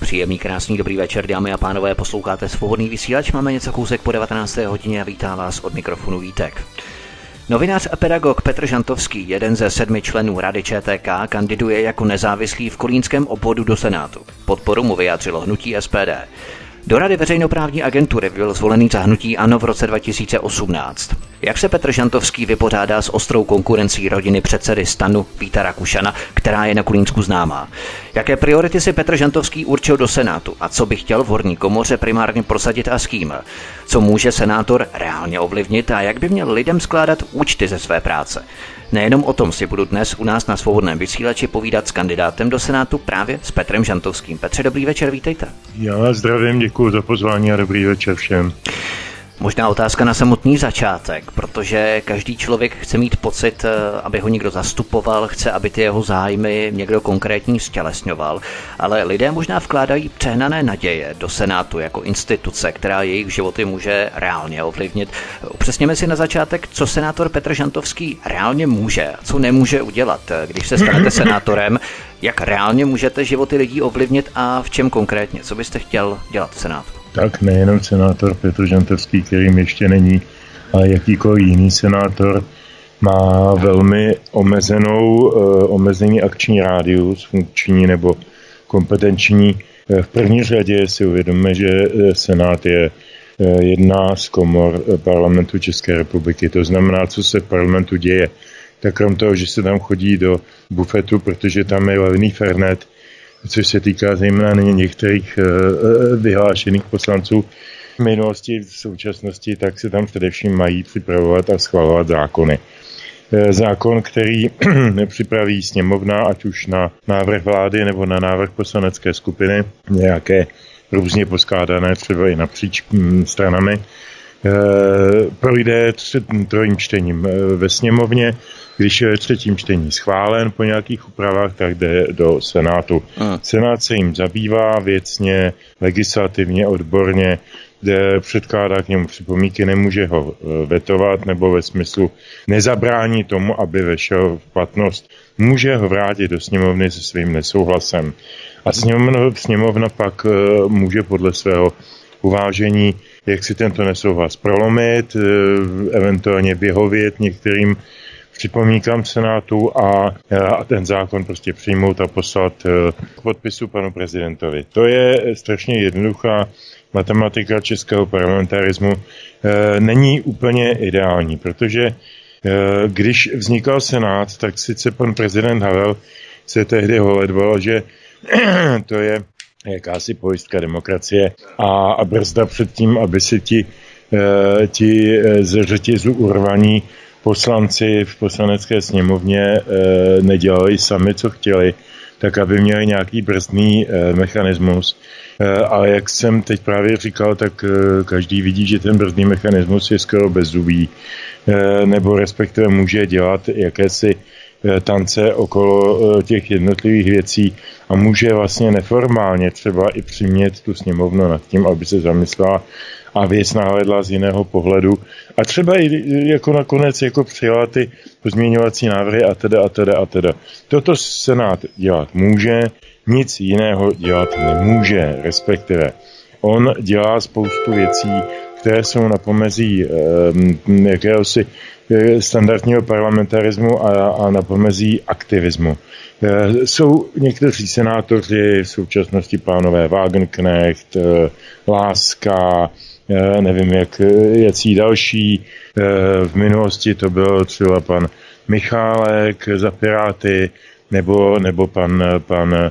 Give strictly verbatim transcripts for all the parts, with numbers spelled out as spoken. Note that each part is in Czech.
Příjemný, krásný, dobrý večer, dámy a pánové, posloucháte Svobodný vysílač, máme něco kousek po devatenácté hodině a vítá vás od mikrofonu Vítek. Novinář a pedagog Petr Žantovský, jeden ze sedmi členů Rady Č T K, kandiduje jako nezávislý v kolínském obvodu do Senátu. Podporu mu vyjádřilo hnutí S P D. Do Rady veřejnoprávní agentury byl zvolený za hnutí ANO v roce dva tisíce osmnáct. Jak se Petr Žantovský vypořádá s ostrou konkurencí rodiny předsedy STANu Víta Rakušana, která je na Kolínsku známá? Jaké priority si Petr Žantovský určil do Senátu a co by chtěl v horní komoře primárně prosadit a s kým? Co může senátor reálně ovlivnit a jak by měl lidem skládat účty ze své práce? Nejenom o tom si budu dnes u nás na Svobodném vysílači povídat s kandidátem do Senátu právě s Petrem Žantovským. Petře, dobrý večer, vítejte. Já zdravím, děkuji za pozvání a dobrý večer všem. Možná otázka na samotný začátek, protože každý člověk chce mít pocit, aby ho někdo zastupoval, chce, aby ty jeho zájmy někdo konkrétní stělesňoval, ale lidé možná vkládají přehnané naděje do Senátu jako instituce, která jejich životy může reálně ovlivnit. Upřesněme si na začátek, co senátor Petr Žantovský reálně může a co nemůže udělat. Když se stanete senátorem, jak reálně můžete životy lidí ovlivnit a v čem konkrétně? Co byste chtěl dělat v Senátu? Tak nejenom senátor Petr Žantovský, kterým ještě není, ale jakýkoliv jiný senátor má velmi omezenou, omezený akční rádius, funkční nebo kompetenční. V první řadě si uvědomíme, že Senát je jedna z komor Parlamentu České republiky. To znamená, co se v parlamentu děje. Tak krom toho, že se tam chodí do bufetu, protože tam je levný fernet, což se týká zejména některých vyhlášených poslanců v minulosti, v současnosti, tak se tam především mají připravovat a schvalovat zákony. Zákon, který připraví sněmovna, ať už na návrh vlády nebo na návrh poslanecké skupiny, nějaké různě poskládané, třeba i napříč stranami, projde trojím čtením ve sněmovně. Když je ve třetím čtení schválen po nějakých úpravách, tak jde do Senátu. Aha. Senát se jim zabývá věcně, legislativně, odborně, předkládá k němu připomínky, nemůže ho vetovat nebo ve smyslu nezabrání tomu, aby vešel v platnost. Může ho vrátit do sněmovny se svým nesouhlasem. A sněmovna, sněmovna pak může podle svého uvážení, jak si tento nesouhlas prolomit, eventuálně vyhovět některým připomínkám Senátu a, a ten zákon prostě přijmout a poslat k podpisu panu prezidentovi. To je strašně jednoduchá matematika českého parlamentarismu. Není úplně ideální, protože když vznikal Senát, tak sice pan prezident Havel se tehdy holedval, že to je jakási pojistka demokracie a, a brzda před tím, aby si ti, ti z řetězu urvaní poslanci v poslanecké sněmovně e, nedělali sami, co chtěli, tak aby měli nějaký brzdný e, mechanismus. E, ale jak jsem teď právě říkal, tak e, každý vidí, že ten brzdný mechanismus je skoro bezzubý, e, nebo respektive může dělat jakési e, tance okolo e, těch jednotlivých věcí a může vlastně neformálně třeba i přimět tu sněmovnu nad tím, aby se zamyslela a věc nahlédla z jiného pohledu. A třeba i jako nakonec jako přijala ty pozměňovací návrhy a teda a teda a teda. Toto Senát dělat může, nic jiného dělat nemůže, respektive. On dělá spoustu věcí, které jsou na pomezí eh, jakéhosi eh, standardního parlamentarismu a, a na pomezí aktivismu. Eh, jsou někteří senátoři, v současnosti pánové Wagenknecht, eh, Láska, Já nevím, jak jací další. V minulosti to byl třeba pan Michálek za Piráty, nebo, nebo pan, pan e,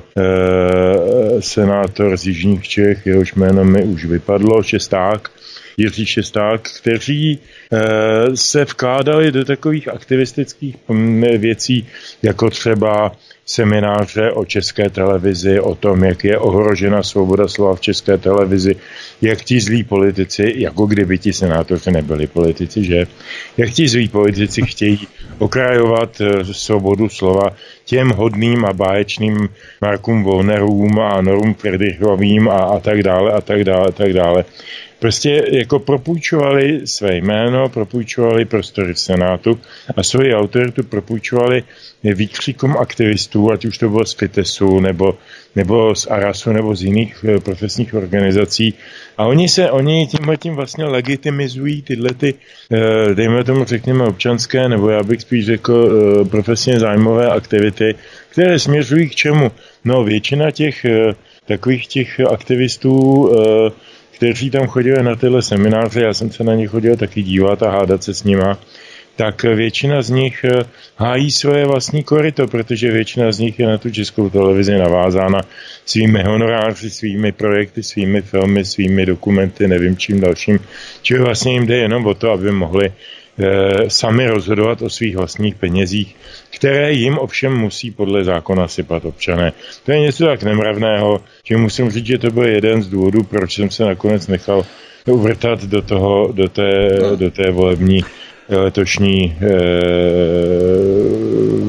senátor z Jižních Čech, jehož jméno mi už vypadlo, Šesták, Jiří Šesták, kteří e, se vkládali do takových aktivistických věcí, jako třeba semináře o České televizi, o tom, jak je ohrožena svoboda slova v České televizi, jak ti zlí politici, jako kdyby ti senátoři nebyli politici, že? Jak ti zlí politici chtějí okrajovat svobodu slova těm hodným a báječným Markům Wollnerům a Norům Friedrichovým a, a tak dále, a tak dále, a tak dále. Prostě jako propůjčovali své jméno, propůjčovali prostory v Senátu a svoji autoritu propůjčovali výkřikům aktivistů, ať už to bylo z Fitesu, nebo, nebo z Arasu, nebo z jiných profesních organizací. A oni se, oni tímhletím vlastně legitimizují tyhle ty, dejme tomu řekněme občanské, nebo já bych spíš řekl profesně zájmové aktivity, které směřují k čemu? No většina těch takových těch aktivistů, kteří tam chodili na tyhle semináře, já jsem se na ně chodil taky dívat a hádat se s nima, tak většina z nich hájí svoje vlastní koryto, protože většina z nich je na tu Českou televizi navázána svými honoráři, svými projekty, svými filmy, svými dokumenty, nevím čím dalším. Čili vlastně jim jde jenom o to, aby mohli e, sami rozhodovat o svých vlastních penězích, které jim ovšem musí podle zákona sypat občané. To je něco tak nemravného, že musím říct, že to byl jeden z důvodů, proč jsem se nakonec nechal uvrtat do toho, do té, do té volební letošní e,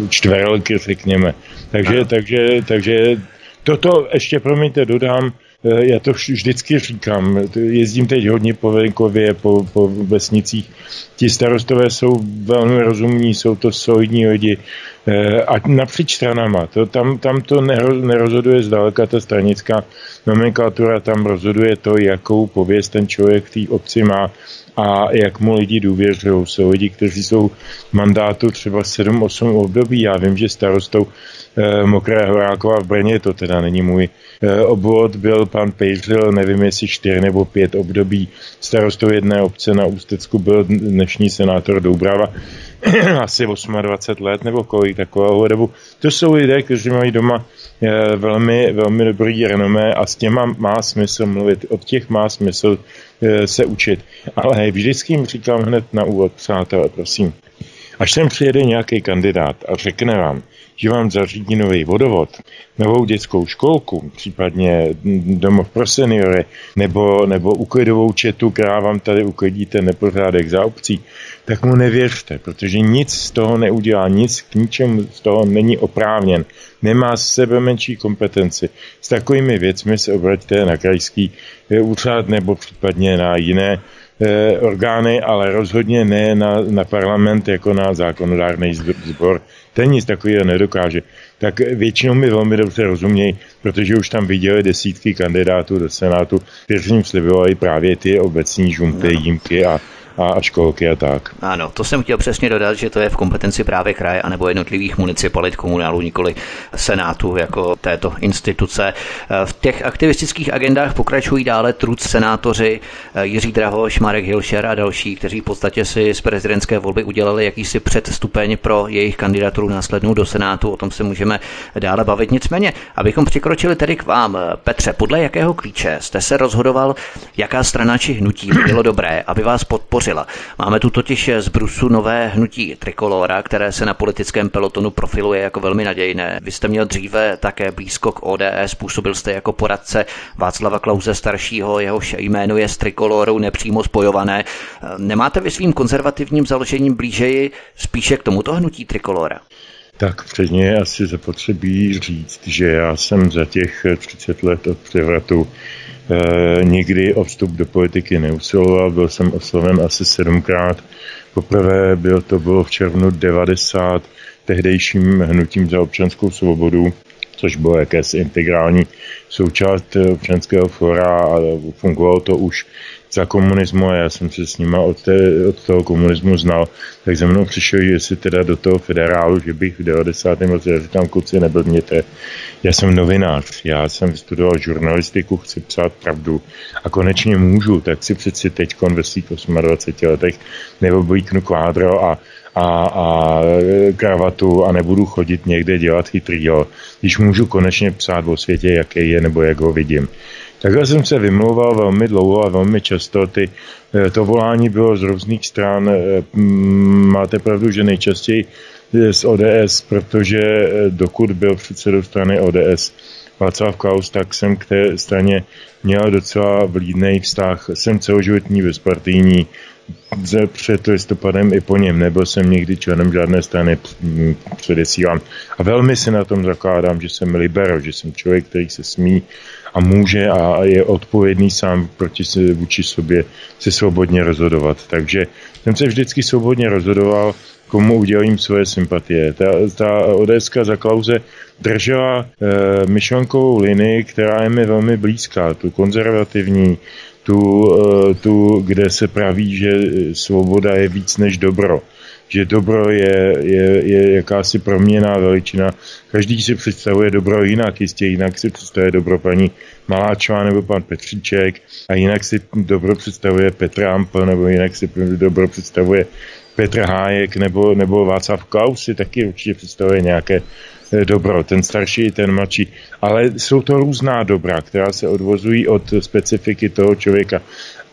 čtverelky, řekněme. Takže, takže, takže toto ještě, promiňte, dodám, e, já to vždycky říkám, jezdím teď hodně po venkově, po, po vesnicích, ti starostové jsou velmi rozumní, jsou to solidní lidi, e, a napříč stranama, to, tam, tam to nerozhoduje zdaleka ta stranická nomenklatura, tam rozhoduje to, jakou pověst ten člověk v té obci má, a jak mu lidi důvěřují. Jsou lidi, kteří jsou v mandátu třeba sedm osm období. Já vím, že starostou e, Mokré Horákova v Brně, to teda není můj e, obvod, byl pan Pejřil, nevím, jestli čtyři nebo pět období. Starostou jedné obce na Ústecku byl dnešní senátor Doubrava asi dvacet osm let nebo kolik takového dobu. To jsou lidé, kteří mají doma e, velmi, velmi dobrý renomé a s těma má smysl mluvit. Od těch má smysl se učit. Ale vždycky jim říkám hned na úvod, přátelé, prosím, až sem přijede nějaký kandidát a řekne vám, že vám zařídí nový vodovod, novou dětskou školku, případně domov pro seniory, nebo, nebo uklidovou četu, která vám tady uklidíte nepořádek za obcí, tak mu nevěřte, protože nic z toho neudělá, nic k ničemu z toho není oprávněn. Nemá z sebe menší kompetenci. S takovými věcmi se obraťte na krajský úřad nebo případně na jiné e, orgány, ale rozhodně ne na, na parlament jako na zákonodárný sbor. Ten nic takového nedokáže. Tak většinou mi velmi dobře rozumějí, protože už tam viděli desítky kandidátů do Senátu, kteří jim slibovali právě ty obecní žumpy, jímky a a školky a tak. Ano, to jsem chtěl přesně dodat, že to je v kompetenci právě kraje anebo jednotlivých municipalit, komunálů, nikoli senátu jako této instituce. V těch aktivistických agendách pokračují dále trud senátoři Jiří Drahoš, Marek Hilšer a další, kteří v podstatě si z prezidentské volby udělali jakýsi předstupeň pro jejich kandidaturu následnou do senátu. O tom se můžeme dále bavit. Nicméně, abychom přikročili tedy k vám, Petře, podle jakého klíče jste se rozhodoval, jaká strana či hnutí bylo dobré, aby vás podpořilo? Máme tu totiž z brusu nové hnutí Trikolora, které se na politickém pelotonu profiluje jako velmi nadějné. Vy jste měl dříve také blízko k O D S, působil jste jako poradce Václava Klause staršího, jehož jméno je s Trikolorou nepřímo spojované. Nemáte vy svým konzervativním založením blížeji spíše k tomuto hnutí Trikolora? Tak předně je asi zapotřebí říct, že já jsem za těch třicet let od převratu E, nikdy o vstup do politiky neusiloval, byl jsem osloven asi sedmkrát. Poprvé byl, to bylo v červnu devadesát tehdejším hnutím za občanskou svobodu, což bylo jakési integrální součást občanského fóra a fungovalo to už za komunismu a já jsem se s nima od, té, od toho komunismu znal, tak ze mnou přišel, jestli teda do toho federálu, že bych v devadesátém roce, říkám, kluci, neblbněte, já jsem novinář, já jsem studoval žurnalistiku, chci psát pravdu a konečně můžu, tak si přeci teď ve svých dvaceti osmi letech nebo blíknu kvádro a A, a kravatu a nebudu chodit někde dělat chytrýho, když můžu konečně psát o světě, jaký je nebo jak ho vidím. Takhle jsem se vymlouval velmi dlouho a velmi často. Ty, to volání bylo z různých stran. Máte pravdu, že nejčastěji z O D S, protože dokud byl předsedou strany O D S Václav Klaus, tak jsem k té straně měl docela vlídnej vztah. Jsem celoživotní bezpartijní, před listopadem i po něm, nebyl jsem nikdy členem žádné strany, předesílám. A velmi si na tom zakládám, že jsem libero, že jsem člověk, který se smí a může a je odpovědný sám proti vůči sobě se svobodně rozhodovat. Takže jsem se vždycky svobodně rozhodoval, komu udělím svoje sympatie. Ta, ta ODSka za Klause držela e, myšlenkovou linii, která je mi velmi blízká, tu konzervativní, tu, e, tu, kde se praví, že svoboda je víc než dobro. Že dobro je, je, je jakási proměnná veličina. Každý si představuje dobro jinak, jistě jinak si představuje dobro paní Maláčová nebo pan Petříček a jinak si dobro představuje Petr Ampl nebo jinak si dobro představuje Petr Hayek nebo, nebo Václav Klaus si taky určitě představuje nějaké dobro, ten starší i ten mladší. Ale jsou to různá dobra, která se odvozují od specifiky toho člověka.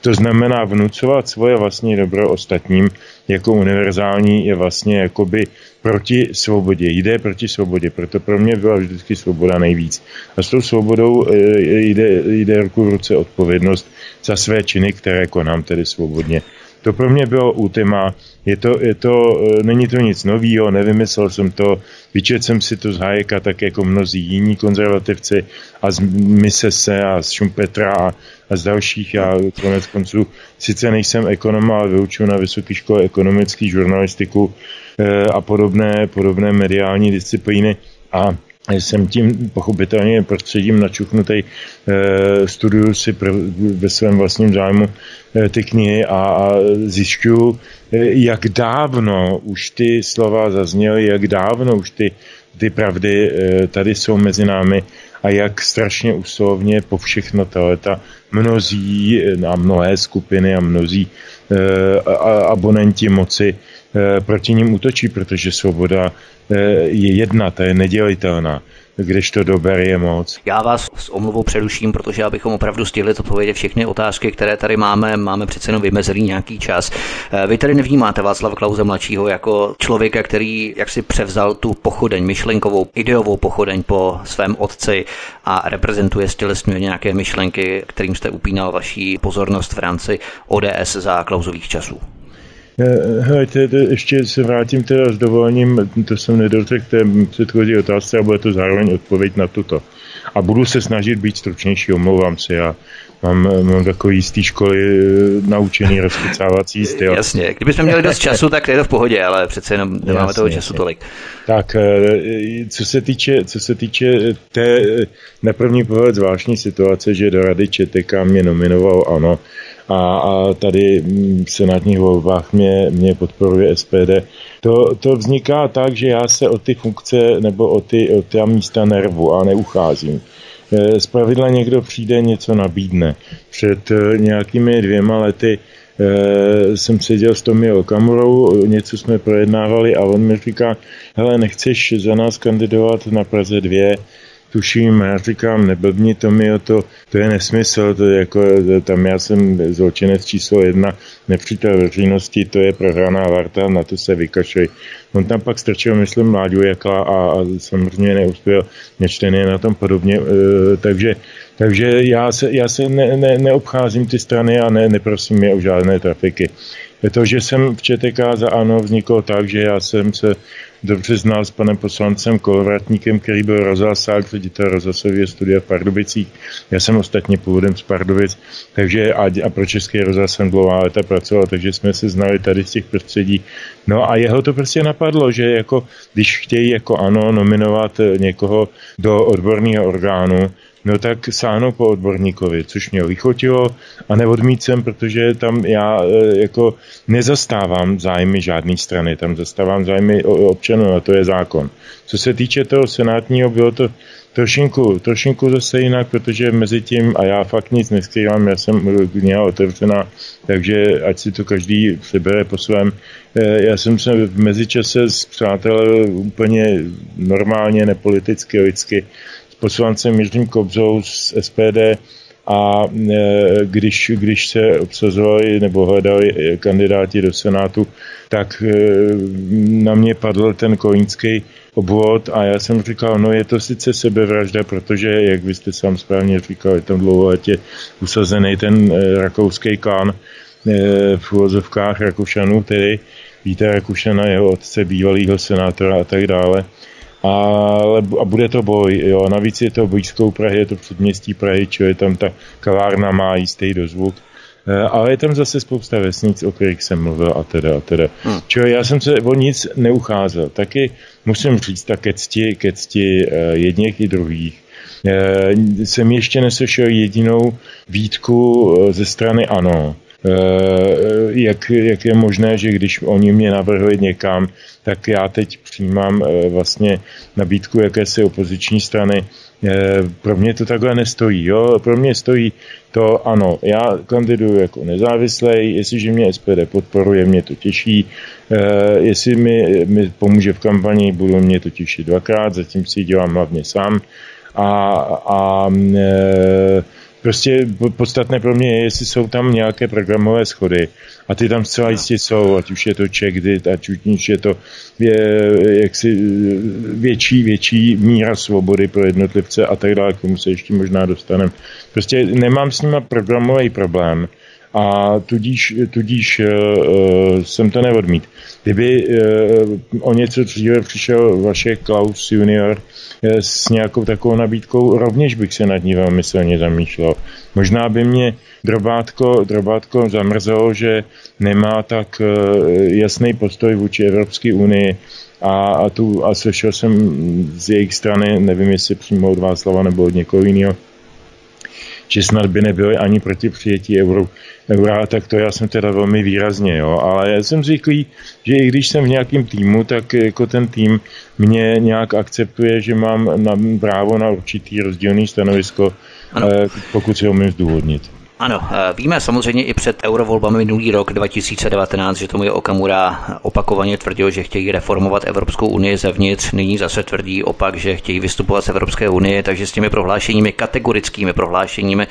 To znamená vnucovat svoje vlastní dobro ostatním jako univerzální je vlastně jakoby proti svobodě. Jde proti svobodě, proto pro mě byla vždycky svoboda nejvíc. A s tou svobodou jde, jde ruku v ruce odpovědnost za své činy, které konám tedy svobodně. To pro mě bylo ultima, je to, je to, není to nic novýho, nevymyslel jsem to, vyčetl jsem si to z Hayeka, tak jako mnozí jiní konzervativci a z Misese a z Šumpetra a, a z dalších. Já konec konců sice nejsem ekonom, ale vyučuji na Vysoké škole ekonomické žurnalistiku e, a podobné, podobné mediální disciplíny a jsem tím pochopitelně prostředím načuchnutý, studuju si ve svém vlastním zájmu ty knihy a zjišťuju, jak dávno už ty slova zazněly, jak dávno už ty, ty pravdy tady jsou mezi námi a jak strašně úslovně po všechno ta leta mnozí a mnohé skupiny a mnozí abonenti moci proti ním útočí, protože svoboda je jedna, ta je nedělitelná, když to dober je moc. Já vás s omluvou přeruším, protože abychom opravdu stihli odpovědět všechny otázky, které tady máme, máme přece jenom vymezený nějaký čas. Vy tady nevnímáte Václava Klause mladšího jako člověka, který jaksi převzal tu pochodeň, myšlenkovou, ideovou pochodeň po svém otci a reprezentuje, stělesňuje nějaké myšlenky, kterým jste upínal vaší pozornost v rámci O D S za Klausových časů? Hele, ještě se vrátím teda s dovolením, to jsem nedořekl té předchozí otázce a bude to zároveň odpověď na tuto. A budu se snažit být stručnější, omlouvám se, já mám, mám takový z té školy naučený rozkycávací styl. Jasně, kdybychom měli dost času, tak je to v pohodě, ale přece jenom nemáme jasně, toho času jasně. tolik. Tak, co se týče, co se týče té na první pohled zvláštní situace, že do rady Č T K mě nominoval ANO, A, a tady v senátních volbách mě, mě podporuje S P D. To, to vzniká tak, že já se o ty funkce nebo o ty, o ty místa nervu a neucházím. Zpravidla někdo přijde, něco nabídne. Před nějakými dvěma lety e, jsem seděl s Tomi Okamurou, něco jsme projednávali a on mi říká, hele, nechceš za nás kandidovat na Praze dvě? Tuším, já říkám, neblbni Tomio, to, to je nesmysl, to je jako, tam já jsem zločinec číslo jedna, nepřítel veřejnosti, to je prohraná varta, na to se vykašlej. On tam pak strčil, myslím, Mláďu Jakla a, a samozřejmě neuspěl, Nečten je na tom podobně, e, takže, takže já se, já se ne, ne, neobcházím ty strany a ne, neprosím je o žádné trafiky. To, že jsem v Č T K za ANO, vzniklo tak, že já jsem se dobře znal s panem poslancem Kolovratníkem, který byl rozhlasák, ředitel rozhlasového studia v Pardubicích. Já jsem ostatně původem z Pardubic, takže a, a pro Český rozhlas jsem dlouhá leta pracoval, takže jsme se znali tady z těch prostředí. No a jeho to prostě napadlo, že jako, když chtějí jako ANO nominovat někoho do odborného orgánu, no tak sáhnu po odborníkovi, což mě vychotilo a neodmít jsem, protože tam já jako nezastávám zájmy žádné strany, tam zastávám zájmy občanů a to je zákon. Co se týče toho senátního, bylo to trošinku, trošinku zase jinak, protože mezi tím, a já fakt nic neskrývám, já jsem kniha otevřená, takže ať si to každý přebere po svém. Já jsem se v mezičase s přátelé úplně normálně, nepoliticky, lidsky, poslancem Jiřím Kobzou z S P D a když, když se obsazovali nebo hledali kandidáti do Senátu, tak na mě padl ten kolínský obvod a já jsem říkal, no je to sice sebevražda, protože, jak vy jste sám správně říkal, je tam dlouholetě usazený ten rakouský klan v uvozovkách Rakušanů, tedy Víta Rakušana, jeho otce, bývalýho senátora a tak dále. Ale, a bude to boj, jo, navíc je to blízkou Prahy, je to předměstí Prahy, čili tam ta kavárna má jistý dozvuk. Ale je tam zase spousta vesnic, o kterých jsem mluvil a teda a teda. Hmm. Čili já jsem se o nic neucházel. Taky musím říct, tak ke cti, ke cti jedněch i druhých. Jsem ještě neslyšel jedinou výtku ze strany ANO. Jak, jak je možné, že když oni mě navrhli někam, tak já teď přijímám vlastně nabídku jakési opoziční strany. Pro mě to takhle nestojí. Jo? Pro mě stojí to, ano, já kandiduju jako nezávislý, jestliže mě S P D podporuje, mě to těší, jestli mi, mi pomůže v kampani, budu mě to těšit dvakrát, zatím si ji dělám hlavně sám a, a prostě podstatné pro mě je, jestli jsou tam nějaké programové schody. A ty tam zcela jistě jsou, ať už je to checkdit, ať už je to je, jaksi větší, větší míra svobody pro jednotlivce a tak dále, k tomu se ještě možná dostaneme. Prostě nemám s nima programový problém a tudíž, tudíž uh, jsem to neodmít. Kdyby uh, o něco dříve přišel Václav Klaus junior s nějakou takovou nabídkou, rovněž bych se nad ní velmi silně zamýšlel. Možná by mě drobátko, drobátko zamrzelo, že nemá tak jasný postoj vůči Evropské unii a, a, tu, a slyšel jsem z jejich strany, nevím jestli přímo od Václava nebo od někoho jiného, že snad by nebyly ani proti přijetí euro, eura, tak to já jsem teda velmi výrazně, jo. Ale já jsem zvyklý, že i když jsem v nějakém týmu, tak jako ten tým mě nějak akceptuje, že mám na, právo na určitý rozdílný stanovisko, eh, pokud si ho umím zdůvodnit. Ano, víme samozřejmě i před eurovolbami minulý rok dva tisíce devatenáct, že Tomio Okamura opakovaně tvrdil, že chtějí reformovat Evropskou unii zevnitř, nyní zase tvrdí opak, že chtějí vystupovat z Evropské unie, takže s těmi prohlášeními, kategorickými prohlášeními,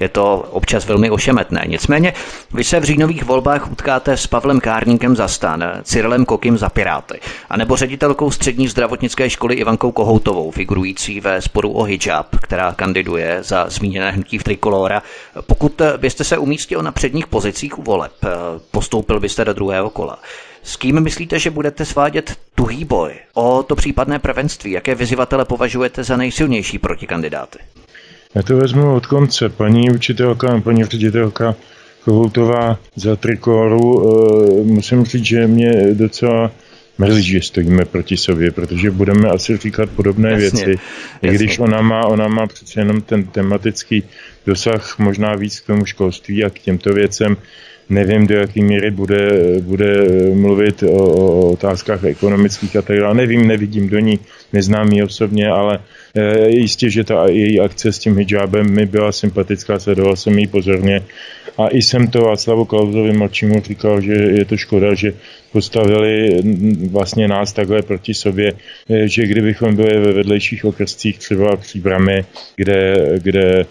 je to občas velmi ošemetné. Nicméně, vy se v říjnových volbách utkáte s Pavlem Kárníkem za STAN, Cyrilem Kokim za Piráty, anebo ředitelkou střední zdravotnické školy Ivankou Kohoutovou, figurující ve sporu o hijab, která kandiduje za zmíněné hnutí v Trikolora. Pokud byste se umístil na předních pozicích u voleb, postoupil byste do druhého kola. S kým myslíte, že budete svádět tuhý boj o to případné prvenství? Jaké vyzývatele považujete za nejsilnější protikandidáty? Já to vezmu od konce. Paní učitelka, paní ředitelka Kohoutová za Trikoloru, musím říct, že mě docela mrzí, že stojíme proti sobě, protože budeme asi říkat podobné jasně, věci. I jasně. Když ona má, ona má přece jenom ten tematický dosah možná víc k tomu školství a k těmto věcem. Nevím, do jaké míry bude, bude mluvit o, o otázkách ekonomických a tak dále. Nevím, nevidím do ní, neznám ji osobně, ale e, jistě, že ta její akce s tím hijabem mi byla sympatická, sledoval jsem ji pozorně. A i jsem to Václavu Klausovi mladšímu říkal, že je to škoda, že postavili vlastně nás takhle proti sobě, že kdybychom byli ve vedlejších okrscích, třeba Příbramy, kde, kde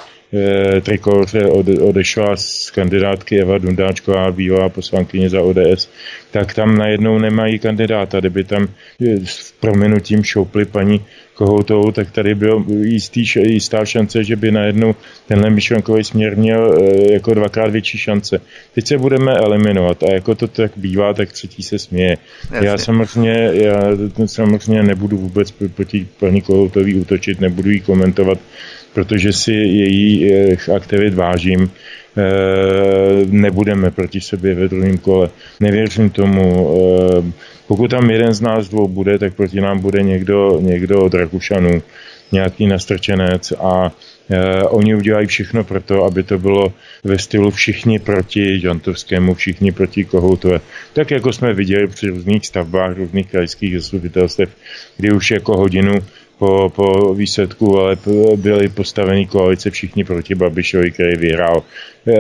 Trikoloře odešla z kandidátky Eva Dundáčková, bývalá poslankyně za O D S, tak tam najednou nemají kandidáta. Kdyby tam s prominutím šoupli paní Kohoutovou, tak tady byla jistý, jistá šance, že by najednou tenhle myšlenkový směr měl jako dvakrát větší šance. Teď se budeme eliminovat a jako to tak bývá, tak třetí se směje. Jasně. Já samozřejmě, já samozřejmě nebudu vůbec proti paní Kohoutový útočit, nebudu ji komentovat, protože si jejich aktivit vážím, nebudeme proti sobě ve druhém kole. Nevěřím tomu. Pokud tam jeden z nás dvou bude, tak proti nám bude někdo, někdo od Rakušanů, nějaký nastrčenec a oni udělají všechno pro to, aby to bylo ve stylu všichni proti Žantovskému, všichni proti Kohoutové. Tak jako jsme viděli při různých stavbách, různých krajských zastupitelstev, kdy už jako hodinu Po, po výsledku, ale byly postaveny koalice všichni proti Babišovi, který vyhrál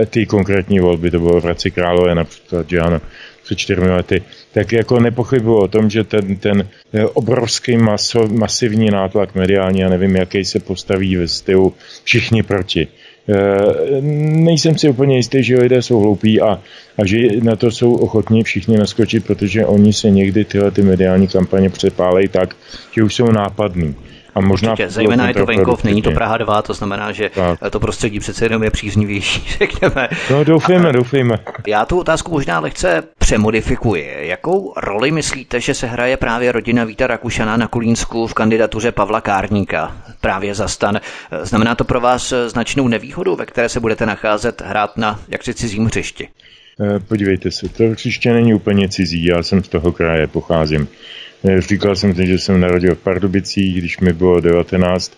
ty konkrétní volby, to bylo v Hradci Králové například, že ano, před čtyřmi lety. Tak jako nepochybuji o tom, že ten, ten obrovský maso, masivní nátlak mediální, já nevím, jaký se postaví ve stylu všichni proti. nejsem si úplně jistý, že lidé jsou hloupí a, a že na to jsou ochotní všichni naskočit, protože oni se někdy tyhle ty mediální kampaně přepálejí tak, že už jsou nápadný. A možná určitě, zejména je to venkov, není to Praha dva, to znamená, že tak. To prostředí přece jenom je příznivější, řekněme. No doufejme, a doufejme. Já tu otázku možná lehce přemodifikuji. Jakou roli myslíte, že se hraje právě rodina Víta Rakušana na Kolínsku v kandidatuře Pavla Kárníka právě za STAN? Znamená to pro vás značnou nevýhodu, ve které se budete nacházet hrát na jaksi cizím hřišti? Podívejte se, to hřiště není úplně cizí, já jsem z toho kraje, pocházím. Říkal jsem si, že jsem narodil v Pardubicích, když mi bylo devatenáct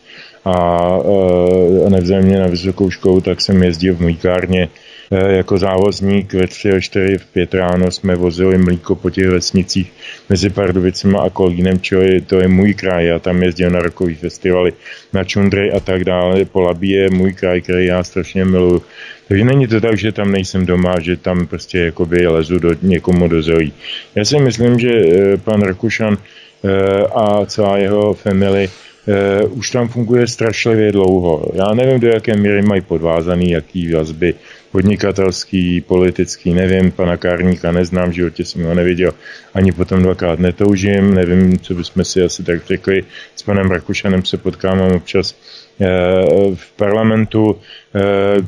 a, a nevzal mě na vysokou školu, tak jsem jezdil v mlýkárně jako závozník. Ve tři, ve čtyři, v pět ráno jsme vozili mlíko po těch vesnicích mezi Pardubicima a Kolínem, čili to je můj kraj. Já tam jezdil na rokový festivaly, na čundry a tak dále. Polabí je můj kraj, který já strašně miluju. Takže není to tak, že tam nejsem doma, že tam prostě jakoby lezu do, někomu do zelí. Já si myslím, že pan Rakušan a celá jeho family už tam funguje strašlivě dlouho. Já nevím, do jaké míry mají podvázaný, jaký vazby podnikatelský, politický, nevím, pana Kárníka neznám, v životě jsem ho neviděl, ani potom dvakrát netoužím, nevím, co bychom si asi tak řekli, s panem Rakušanem se potkám občas v parlamentu,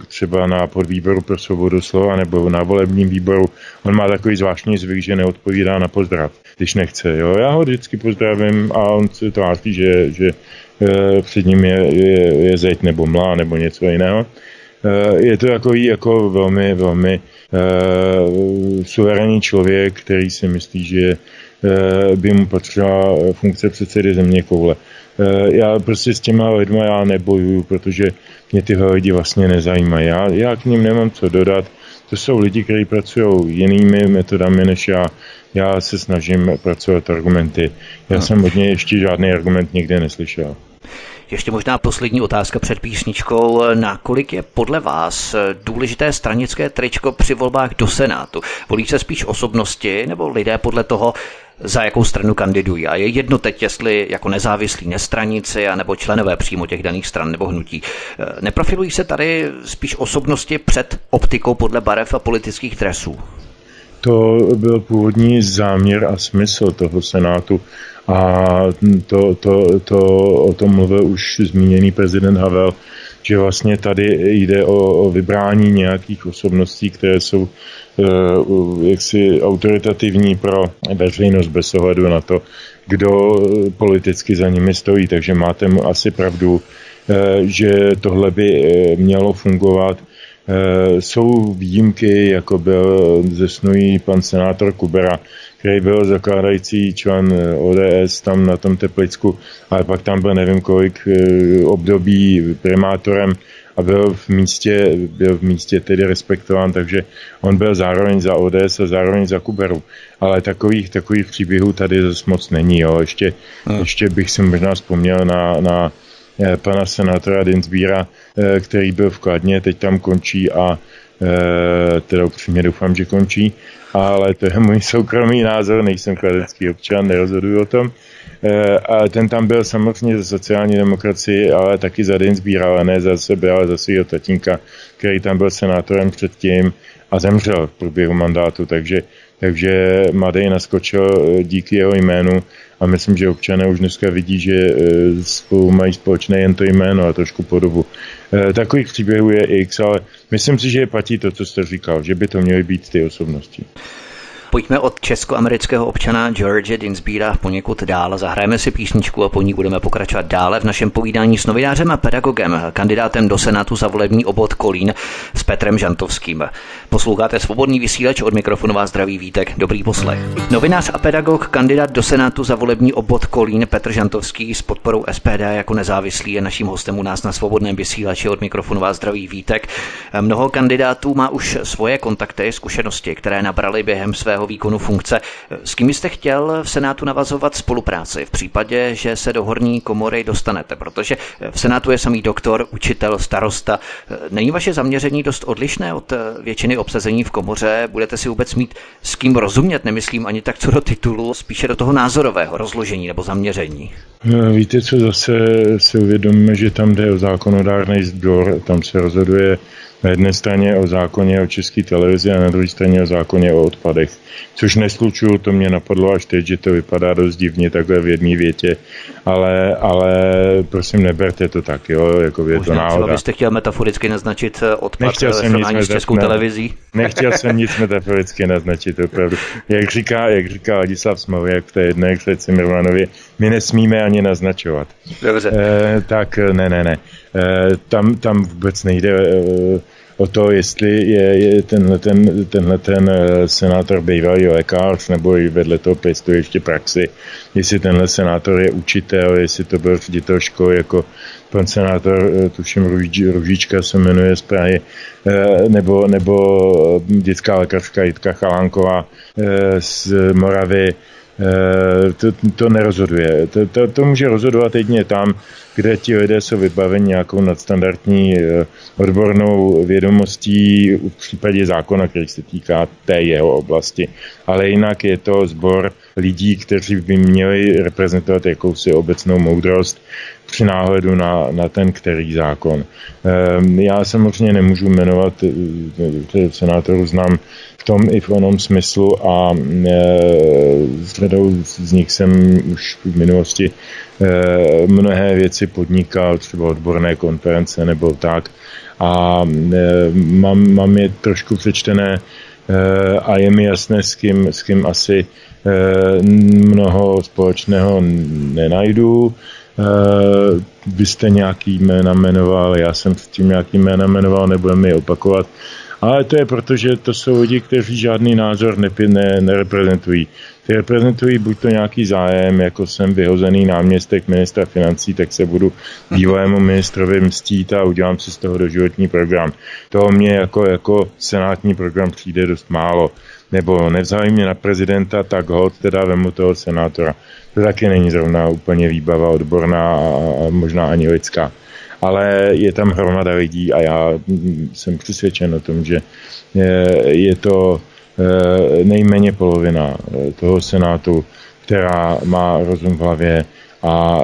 třeba na podvýboru pro svobodu slova nebo na volebním výboru. On má takový zvláštní zvyk, že neodpovídá na pozdrav, když nechce. Jo? Já ho vždycky pozdravím a on se tváří, že, že před ním je, je, je zeď nebo mlá nebo něco jiného. Je to takový jako velmi, velmi suverénní člověk, který si myslí, že by mu patřila funkce předsedy země koule. Já prostě s těma lidma já nebojuju, protože mě tyhle lidi vlastně nezajímají. Já, já k nim nemám co dodat. To jsou lidi, kteří pracují jinými metodami než já. Já se snažím pracovat argumenty. Já no. jsem od něj ještě žádný argument nikdy neslyšel. Ještě možná poslední otázka před písničkou. Nakolik je podle vás důležité stranické tričko při volbách do Senátu? Volí se spíš osobnosti nebo lidé podle toho, za jakou stranu kandidují? A je jedno teď, jestli jako nezávislí nestranici anebo členové přímo těch daných stran nebo hnutí. Neprofilují se tady spíš osobnosti před optikou podle barev a politických dresů? To byl původní záměr a smysl toho Senátu. A to, to, to, o tom mluvil už zmíněný prezident Havel, že vlastně tady jde o, o vybrání nějakých osobností, které jsou eh, jaksi autoritativní pro veřejnost bez ohledu na to, kdo politicky za nimi stojí. Takže máte asi pravdu, eh, že tohle by mělo fungovat. Eh, jsou výjimky, jako byl zesnulý pan senátor Kubera, který byl zakládající člen O D S tam na tom Teplicku, ale pak tam byl nevím kolik období primátorem a byl v místě, byl v místě tedy respektován, takže on byl zároveň za O D S a zároveň za Kuberu. Ale takových, takových příběhů tady zase moc není. Jo. Ještě, hmm. ještě bych si možná vzpomněl na, na pana senátora Dinsbíra, který byl v Kladně, teď tam končí a teda upřímně doufám, že končí, ale to je můj soukromý názor, nejsem kladenský občan, nerozhoduji o tom. A ten tam byl samozřejmě za sociální demokracii, ale taky za Dinsbír, ale ne za sebe, ale za svého tatínka, který tam byl senátorem předtím a zemřel v průběhu mandátu, takže, takže Madej naskočil díky jeho jménu a myslím, že občané už dneska vidí, že spolu mají společné jen to jméno a trošku podobu. Takových příběhů je X, ale myslím si, že platí to, co jste říkal, že by to měly být ty osobnosti. Pojďme od českoamerického občana George Dinsbíra poněkud dál. Zahrajeme si písničku a po ní budeme pokračovat dále v našem povídání s novinářem a pedagogem, kandidátem do Senátu za volební obvod Kolín s Petrem Žantovským. Posloucháte Svobodný vysílač, od mikrofonu vás zdraví Vítek. Dobrý poslech. Novinář a pedagog, kandidát do Senátu za volební obvod Kolín Petr Žantovský s podporou S P D jako nezávislý je naším hostem u nás na Svobodném vysílači, od mikrofonu vás zdraví Vítek. Mnoho kandidátů má už svoje kontakty, zkušenosti, které nabrali během své svého výkonu funkce. S kým jste chtěl v Senátu navazovat spolupráci v případě, že se do horní komory dostanete? Protože v Senátu je samý doktor, učitel, starosta. Není vaše zaměření dost odlišné od většiny obsazení v komoře? Budete si vůbec mít s kým rozumět, nemyslím ani tak co do titulu, spíše do toho názorového rozložení nebo zaměření? Víte co, zase si uvědomíme, že tam jde o zákonodárný sbor, tam se rozhoduje na jedné straně o zákoně o České televizi a na druhé straně o zákoně o odpadech. Což neslučuju, to mě napadlo až teď, že to vypadá dost divně takhle v jedné větě, ale, ale prosím, neberte to tak, jo, jako je to náhoda. Možná byste chtěl metaforicky naznačit odpad nechtěl ve srovnání s Českou televizí? Nechtěl jsem nic metaforicky naznačit, opravdu. Jak říká, jak říká Ladislav Smoljak v té jedné exerci Mirvanově, my nesmíme ani naznačovat. Dobře. E, tak ne, ne, ne. Tam, tam vůbec nejde o to, jestli je, je tenhleten, tenhleten senátor bývalý lékař, nebo i vedle toho pěstuje ještě praxi, jestli tenhle senátor je učitel, jestli to byl ředitel školy, jako pan senátor, tuším, Růžička se jmenuje z Prahy, nebo, nebo dětská lékařka Jitka Chalánková z Moravy. To, to nerozhoduje. To, to, to může rozhodovat jedině tam, kde ti lidé jsou vybaveni nějakou nadstandardní odbornou vědomostí v případě zákona, který se týká té jeho oblasti. Ale jinak je to sbor lidí, kteří by měli reprezentovat jakousi obecnou moudrost při náhledu na, na ten který zákon. Já samozřejmě nemůžu jmenovat, senátorů znám v tom i v onom smyslu a s řadou z nich jsem už v minulosti mnohé věci podnikal, třeba odborné konference nebo tak. A mám, mám je trošku přečtené a je mi jasné, s kým, s kým asi mnoho společného nenajdu. Vy jste nějaký jména jmenoval, já jsem s tím nějaký jména jmenoval, nebudeme je opakovat. Ale to je proto, že to jsou lidi, kteří žádný názor nepi, ne, nereprezentují. Ty reprezentují buď to nějaký zájem, jako jsem vyhozený náměstek ministra financí, tak se budu bývalému ministrovi mstít a udělám si z toho doživotní program. Toho mě jako, jako senátní program přijde dost málo. Nebo nevzali mě na prezidenta, tak ho teda vemu toho senátora. To taky není zrovna úplně výbava odborná a možná ani lidská. Ale je tam hromada lidí a já jsem přesvědčen o tom, že je to nejméně polovina toho senátu, která má rozum v hlavě a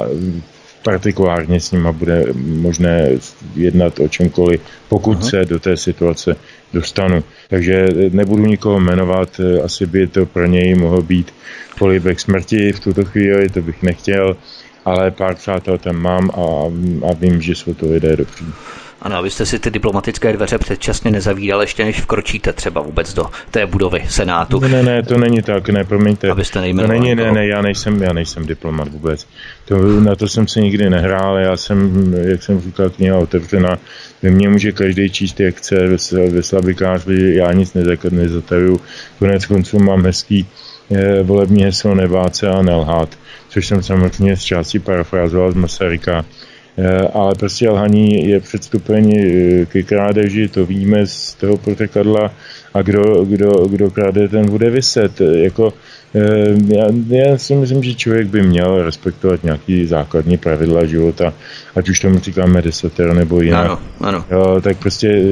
partikulárně s nima bude možné jednat o čemkoliv, pokud Aha. se do té situace dostanu. Takže nebudu nikoho jmenovat, asi by to pro něj mohlo být polibek smrti v tuto chvíli, to bych nechtěl, ale pár přátel tam mám a, a vím, že jsou to lidé dobří. Ano, abyste si ty diplomatické dveře předčasně nezavíral, ještě než vkročíte třeba vůbec do té budovy Senátu. Ne, ne, to není tak, ne, promiňte. Abyste nejmenoval. To není, ne, ne, já nejsem, já nejsem diplomat vůbec. To, na to jsem se nikdy nehrál, já jsem, jak jsem říkal, kniha otevřena. Ve mně může každý číst, jak chce, ve, ve slabikáři, já nic nezatajuju. Konec konců mám hezký eh, volební heslo nebát se a nelhát, což jsem samozřejmě z části parafrázoval z Masaryka. Ale prostě lhaní je předstupeň k krádeži, to víme z toho protekadla a kdo, kdo, kdo kráde, ten bude vyset. Jako, já, já si myslím, že člověk by měl respektovat nějaké základní pravidla života, ať už tomu říkáme desater nebo jinak. Ano, ano. Jo, tak prostě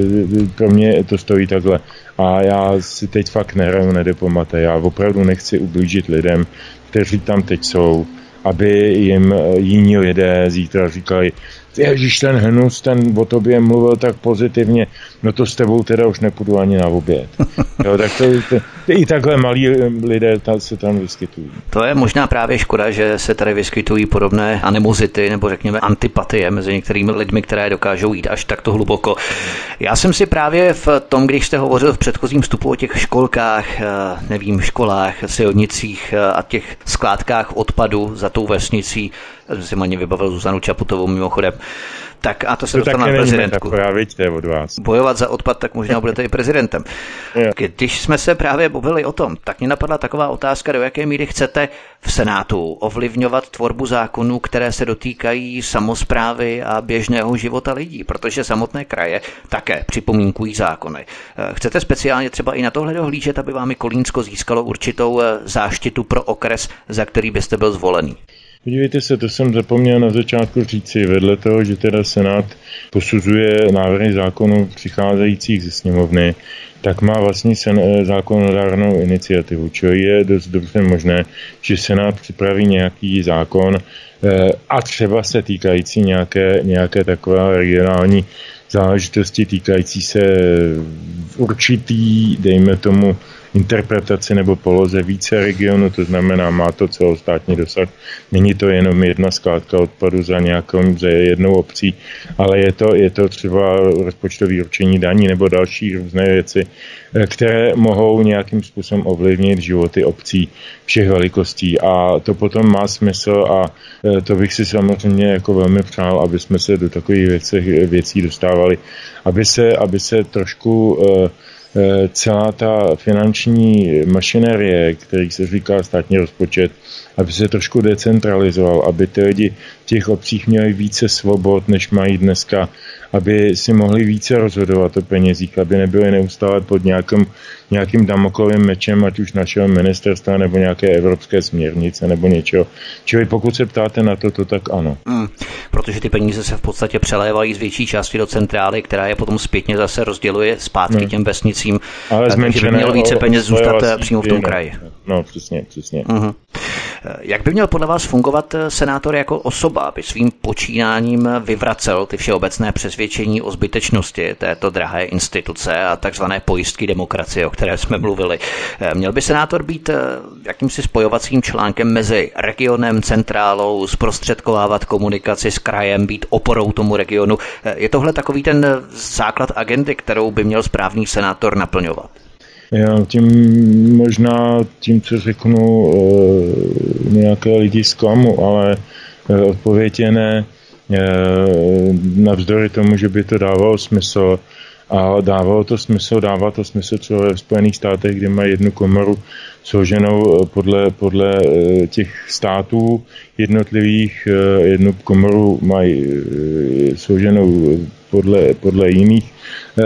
pro mě to stojí takhle. A já si teď fakt nehraju na diplomata. Já opravdu nechci ublížit lidem, kteří tam teď jsou, aby jim jiní lidé zítra říkali, ježiš, ten hnus, ten o tobě mluvil tak pozitivně, no to s tebou teda už nepůjdu ani na oběd. Jo, tak to, to, to, i takhle malí lidé ta, se tam vyskytují. To je možná právě škoda, že se tady vyskytují podobné animozity, nebo řekněme antipatie mezi některými lidmi, které dokážou jít až takto hluboko. Já jsem si právě v tom, když jste hovořil v předchozím vstupu o těch školkách, nevím, školách, silnicích a těch skládkách odpadu za tou vesnicí, Já jsem si ani vybavil Zuzanu Čaputovou mimochodem. Tak a to se dostane na prezidentku. Taková, víte, od vás. Bojovat za odpad, tak možná budete i prezidentem. Když jsme se právě bavili o tom, tak mě napadla taková otázka, do jaké míry chcete v Senátu ovlivňovat tvorbu zákonů, které se dotýkají samosprávy a běžného života lidí, protože samotné kraje také připomínkují zákony. Chcete speciálně třeba i na tohle dohlížet, aby vám i Kolínsko získalo určitou záštitu pro okres, za který byste byl zvolený? Podívejte se, to jsem zapomněl na začátku říci, vedle toho, že teda Senát posuzuje návrhy zákonů přicházejících ze sněmovny, tak má vlastní sen- zákonodárnou iniciativu, čili je dost dobře možné, že Senát připraví nějaký zákon eh, a třeba se týkající nějaké, nějaké takové regionální záležitosti týkající se určitý, dejme tomu, interpretaci nebo poloze více regionu, to znamená, má to celostátní dosah. Není to jenom jedna skládka odpadu za nějakou, za jednou obcí, ale je to, je to třeba rozpočtové určení daní nebo další různé věci, které mohou nějakým způsobem ovlivnit životy obcí všech velikostí. A to potom má smysl a to bych si samozřejmě jako velmi přál, aby jsme se do takových věcí, věcí dostávali. Aby se, aby se trošku celá ta finanční mašinerie, který se říká státní rozpočet, aby se trošku decentralizoval, aby ty lidi v těch obcích měli více svobod, než mají dneska, aby si mohli více rozhodovat o penězích, aby nebyli neustále pod nějakým, nějakým damoklovým mečem, ať už našeho ministerstva, nebo nějaké evropské směrnice, nebo něčeho. Čili pokud se ptáte na to, tak ano. Mm, protože ty peníze se v podstatě přelévají z větší části do centrály, která je potom zpětně zase rozděluje zpátky no. těm vesnicím, ale takže by mělo více peněz zůstat přímo v tom kraji. No, přesně, přesně. Mm-hmm. Jak by měl podle vás fungovat senátor jako osoba, aby svým počínáním vyvracel ty všeobecné přesvědčení o zbytečnosti této drahé instituce a takzvané pojistky demokracie, o které jsme mluvili? Měl by senátor být jakýmsi spojovacím článkem mezi regionem, centrálou, zprostředkovávat komunikaci s krajem, být oporou tomu regionu? Je tohle takový ten základ agendy, kterou by měl správný senátor naplňovat? Já tím možná tím, co řeknu, nějaké lidi zklamu, ale odpověď je ne, navzdory tomu, že by to dávalo smysl. A dávalo to smysl, dává to smysl třeba ve Spojených státech, kde mají jednu komoru složenou podle, podle těch států jednotlivých, jednu komoru mají složenou podle, podle jiných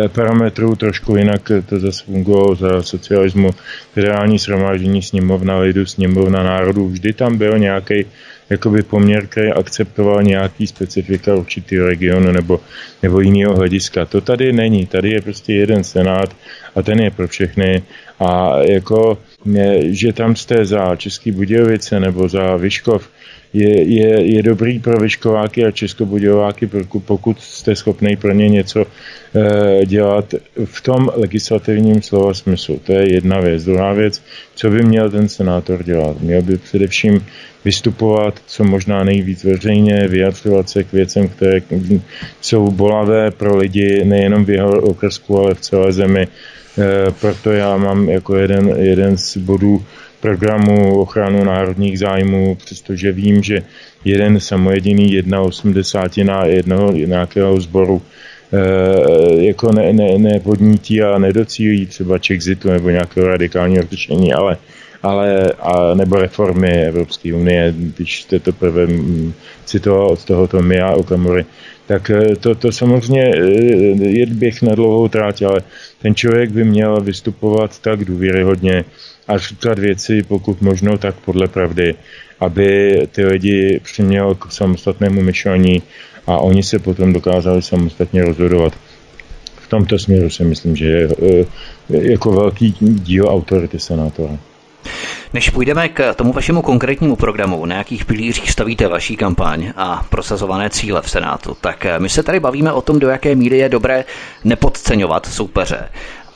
parametrů, trošku jinak to zase fungovalo za socialismu, federální shromáždění, sněmovna lidu, sněmovna národů, vždy tam byl nějaký jakoby poměr, který akceptoval nějaký specifika určitého regionu nebo, nebo jiného hlediska. To tady není, tady je prostě jeden senát a ten je pro všechny a jako, že tam jste za Český Budějovice nebo za Vyškov, Je, je, je dobrý pro Vyškováky a Českobudějováky, pokud jste schopný pro ně něco e, dělat v tom legislativním slova smyslu. To je jedna věc. Druhá věc, co by měl ten senátor dělat? Měl by především vystupovat co možná nejvíc veřejně, vyjadřovat se k věcem, které jsou bolavé pro lidi nejenom v jeho okrsku, ale v celé zemi. E, proto já mám jako jeden, jeden z bodů programu ochranu národních zájmů, přestože vím, že jeden samojediný jedna osmdesátina jednoho nějakého sboru e, jako ne, ne, nepodnítí a nedocílí třeba Chexitu nebo nějakého radikálního řešení, ale, ale a, nebo reformy Evropské unie, když jste to prvé citoval od tohoto Mia Okamury, tak to, to samozřejmě je běh na dlouhou tráť, ale ten člověk by měl vystupovat tak důvěryhodně a říkat věci, pokud možno, tak podle pravdy, aby ty lidi přiměl k samostatnému myšlení a oni se potom dokázali samostatně rozhodovat. V tomto směru si myslím, že je jako velký díl autority senátora. Než půjdeme k tomu vašemu konkrétnímu programu, na jakých pilířích stavíte vaší kampaň a prosazované cíle v Senátu, tak my se tady bavíme o tom, do jaké míry je dobré nepodceňovat soupeře.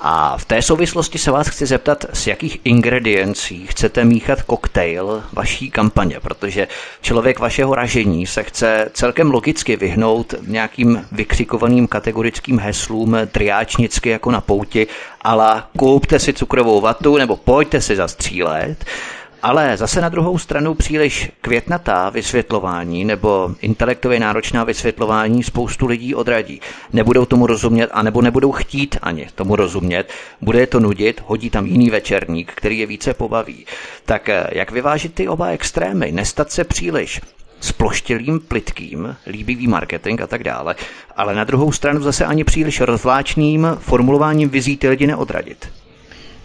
A v té souvislosti se vás chci zeptat, z jakých ingrediencí chcete míchat koktejl vaší kampaně, protože člověk vašeho ražení se chce celkem logicky vyhnout nějakým vykřikovaným kategorickým heslům triáčnicky jako na pouti, ala koupte si cukrovou vatu nebo pojďte si zastřílet, Ale zase na druhou stranu příliš květnatá vysvětlování nebo intelektově náročná vysvětlování spoustu lidí odradí. Nebudou tomu rozumět, anebo nebudou chtít ani tomu rozumět. Bude je to nudit, hodí tam jiný večerník, který je více pobaví. Tak jak vyvážit ty oba extrémy? Nestat se příliš sploštilým, plytkým, líbivý marketing a tak dále, ale na druhou stranu zase ani příliš rozvláčným formulováním vizí ty lidi neodradit.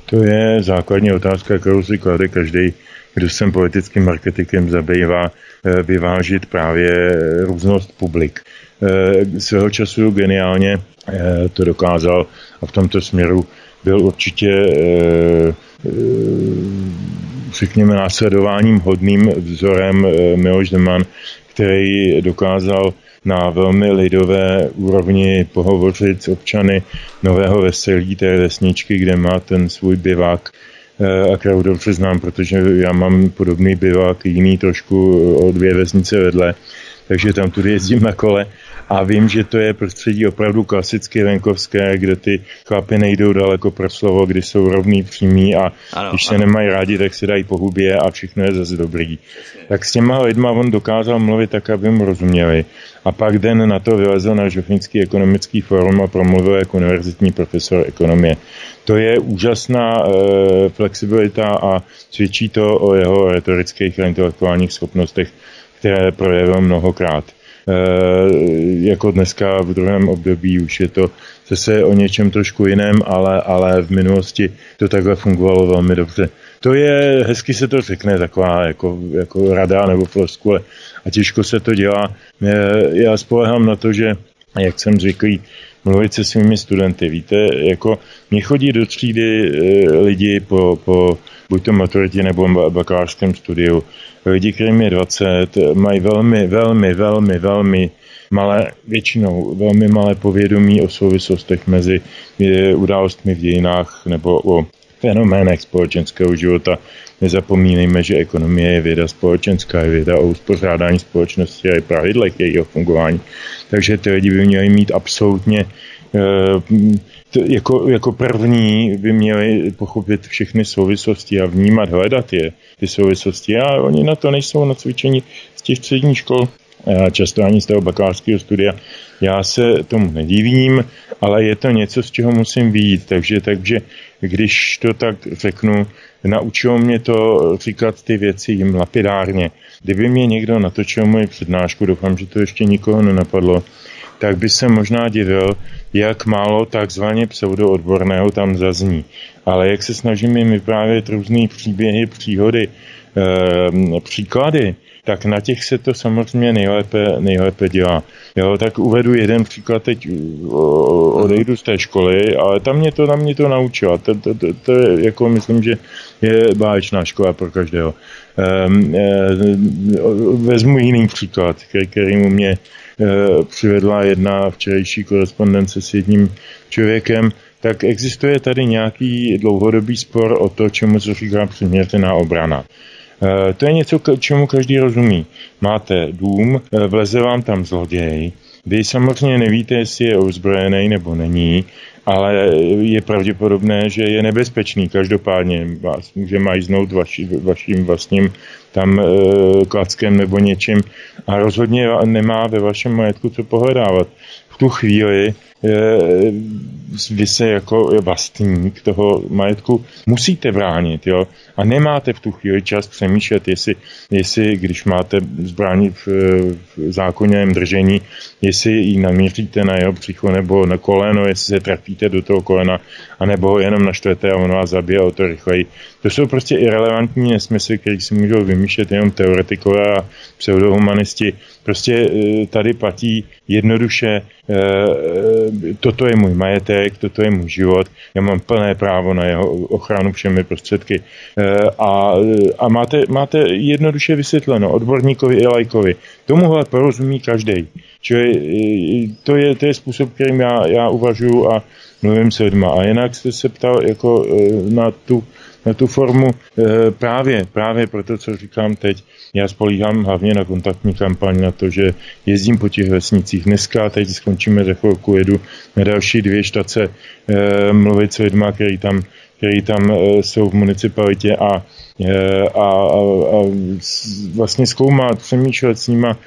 To je základní otázka, kterou si klade každý, kdo se politickým marketingem zabývá, vyvážit právě různost publik. Svého času geniálně to dokázal a v tomto směru byl určitě, řekněme, následováním hodným vzorem Miloš Zeman, který dokázal na velmi lidové úrovni pohovořit s občany Nového Veselí, té vesničky, kde má ten svůj bivák, a kterou dobře znám, protože já mám podobný bivák, jiný trošku o dvě vesnice vedle, takže tam tudy jezdím na kole a vím, že to je prostředí opravdu klasicky venkovské, kde ty chlapy nejdou daleko pro slovo, kdy jsou rovný, přímý a ano, když se ano. nemají rádi, tak se dají po hubě a všechno je zase dobrý. Tak s těma lidma on dokázal mluvit tak, aby mu rozuměli. A pak den na to vylezl na Žofínský ekonomický fórum a promluvil jako univerzitní profesor ekonomie. To je úžasná e, flexibilita a svědčí to o jeho retorických a intelektuálních schopnostech, které projevil mnohokrát. E, jako dneska v druhém období už je to zase o něčem trošku jiném, ale, ale v minulosti to takhle fungovalo velmi dobře. To je, hezky se to řekne, taková jako, jako rada nebo floskule a těžko se to dělá. E, já spolehám na to, že, jak jsem řekl, mluvit se svými studenty. Víte, jako mě chodí do třídy lidi po, po buď to maturitě nebo bakalářském studiu. Lidi, kterým je dvacet, mají velmi, velmi, velmi, velmi malé, většinou velmi malé povědomí o souvislostech mezi událostmi v dějinách nebo o fenoménech společenského života. Nezapomínejme, že ekonomie je věda společenská, je věda o uspořádání společnosti a i pravidlech jejího fungování. Takže ty lidi by měli mít absolutně, jako, jako první by měli pochopit všechny souvislosti a vnímat, hledat je, ty souvislosti. A oni na to nejsou nacvičení z těch středních škol, často ani z toho bakalářského studia. Já se tomu nedivím, ale je to něco, z čeho musím vyjít. Takže, takže když to tak řeknu, naučilo mě to říkat ty věci jim lapidárně. Kdyby mě někdo natočil moji přednášku, doufám, že to ještě nikoho nenapadlo, tak by se možná divil, jak málo takzvaně pseudoodborného tam zazní. Ale jak se snažím jim vyprávět různý příběhy, příhody, e, příklady, tak na těch se to samozřejmě nejlépe, nejlépe dělá. Jo, tak uvedu jeden příklad, teď odejdu z té školy, ale tam mě to, tam mě to naučilo. To, to, to, to je, jako myslím, že je báječná škola pro každého. Ehm, e, vezmu jiný příklad, který, který mu mě e, přivedla jedna včerejší korespondence s jedním člověkem. Tak existuje tady nějaký dlouhodobý spor o to, čemu se říká přiměřená obrana. To je něco, čemu každý rozumí. Máte dům, vleze vám tam zloděj. Vy samozřejmě nevíte, jestli je ozbrojený nebo není, ale je pravděpodobné, že je nebezpečný. Každopádně vás může majznout vaši, vaším vlastním tam klackem nebo něčím a rozhodně nemá ve vašem majetku co pohledávat. V tu chvíli vy se jako vlastník toho majetku musíte bránit, jo? A nemáte v tu chvíli čas přemýšlet, jestli, jestli když máte zbraň v, v zákonném držení, jestli ji namíříte na jeho břicho nebo na koleno, jestli se trefíte do toho kolena, anebo ho jenom naštvete a on vás zabije o to rychleji. To jsou prostě irelevantní nesmysly, které si můžou vymýšlet jenom teoretikové a pseudohumanisti. Prostě tady platí jednoduše, toto je můj majetek, toto je můj život, já mám plné právo na jeho ochranu všemi prostředky. A, a máte, máte jednoduše vysvětleno odborníkovi i laikovi. Tomuhle porozumí každý. Čili to je, to je způsob, kterým já, já uvažuju a mluvím s lidma. A jinak jste se ptal jako na tu, na tu formu právě, právě proto, co říkám teď. Já spolíhám hlavně na kontaktní kampaň, na to, že jezdím po těch vesnicích dneska, teď skončíme za chvilku, jedu na další dvě štace e, mluvit s lidma, který tam, který tam e, jsou v municipalitě a, e, a, a vlastně zkoumat, přemýšlet s nima,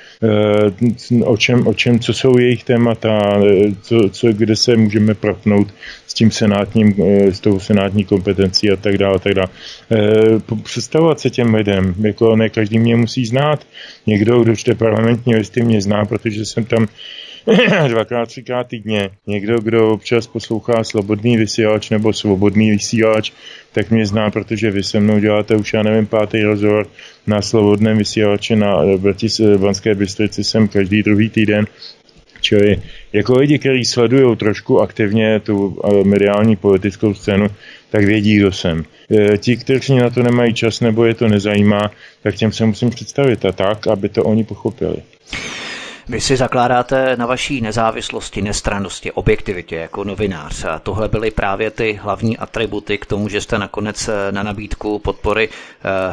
e, o čem, o čem, co jsou jejich témata, co, co, kde se můžeme prapnout s tím senátním, e, s tou senátní kompetencí a tak dále, tak dále. E, představovat se těm lidem, jako ne každý mě musí znát, někdo, kdo čte parlamentní listy, mě zná, protože jsem tam dvakrát, třikrát týdně. Někdo, kdo občas poslouchá Svobodný vysílač nebo Svobodný vysílač, tak mě zná, protože vy se mnou děláte už, já nevím, pátý rozhovor na Svobodném vysílači na Banské Bystrici jsem každý druhý týden. Čili jako lidi, kteří sledují trošku aktivně tu mediální politickou scénu, tak vědí, kdo jsem. E, ti, kteří na to nemají čas nebo je to nezajímá, tak těm se musím představit a tak, aby to oni pochopili. Vy si zakládáte na vaší nezávislosti, nestrannosti, objektivitě jako novinář. A tohle byly právě ty hlavní atributy k tomu, že jste nakonec na nabídku podpory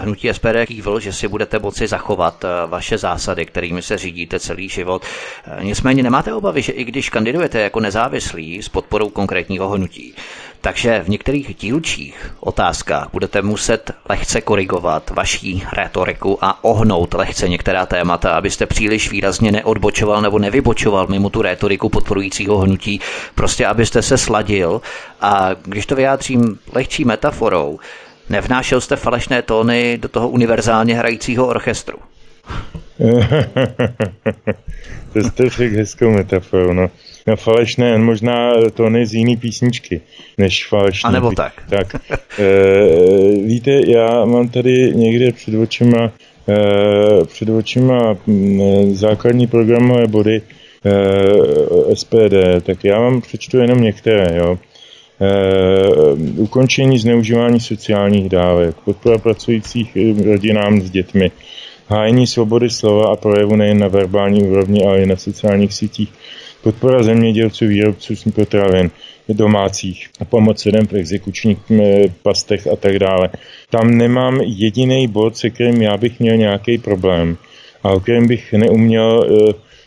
hnutí S P D kývil, že si budete moci zachovat vaše zásady, kterými se řídíte celý život. Nicméně nemáte obavy, že i když kandidujete jako nezávislí s podporou konkrétního hnutí, takže v některých dílčích otázkách budete muset lehce korigovat vaší rétoriku a ohnout lehce některá témata, abyste příliš výrazně neodbočoval nebo nevybočoval mimo tu rétoriku podporujícího hnutí, prostě abyste se sladil a když to vyjádřím lehčí metaforou, nevnášel jste falešné tóny do toho univerzálně hrajícího orchestru. To jste řekl hezkou metaforou, no. No falešné, možná tóny z jiný písničky než falešné. A nebo tak. tak. E, víte, já mám tady někde před očima, e, před očima základní programové body e, S P D, tak já vám přečtu jenom některé, jo. E, ukončení zneužívání sociálních dávek, podpora pracujících rodinám s dětmi, hájení svobody slova a projevu nejen na verbální úrovni, ale i na sociálních sítích, podpora zemědělců, výrobců potravin domácích a pomoc lidem v exekučních pastech a tak dále. Tam nemám jediný bod, se kterým já bych měl nějaký problém a o kterém bych neuměl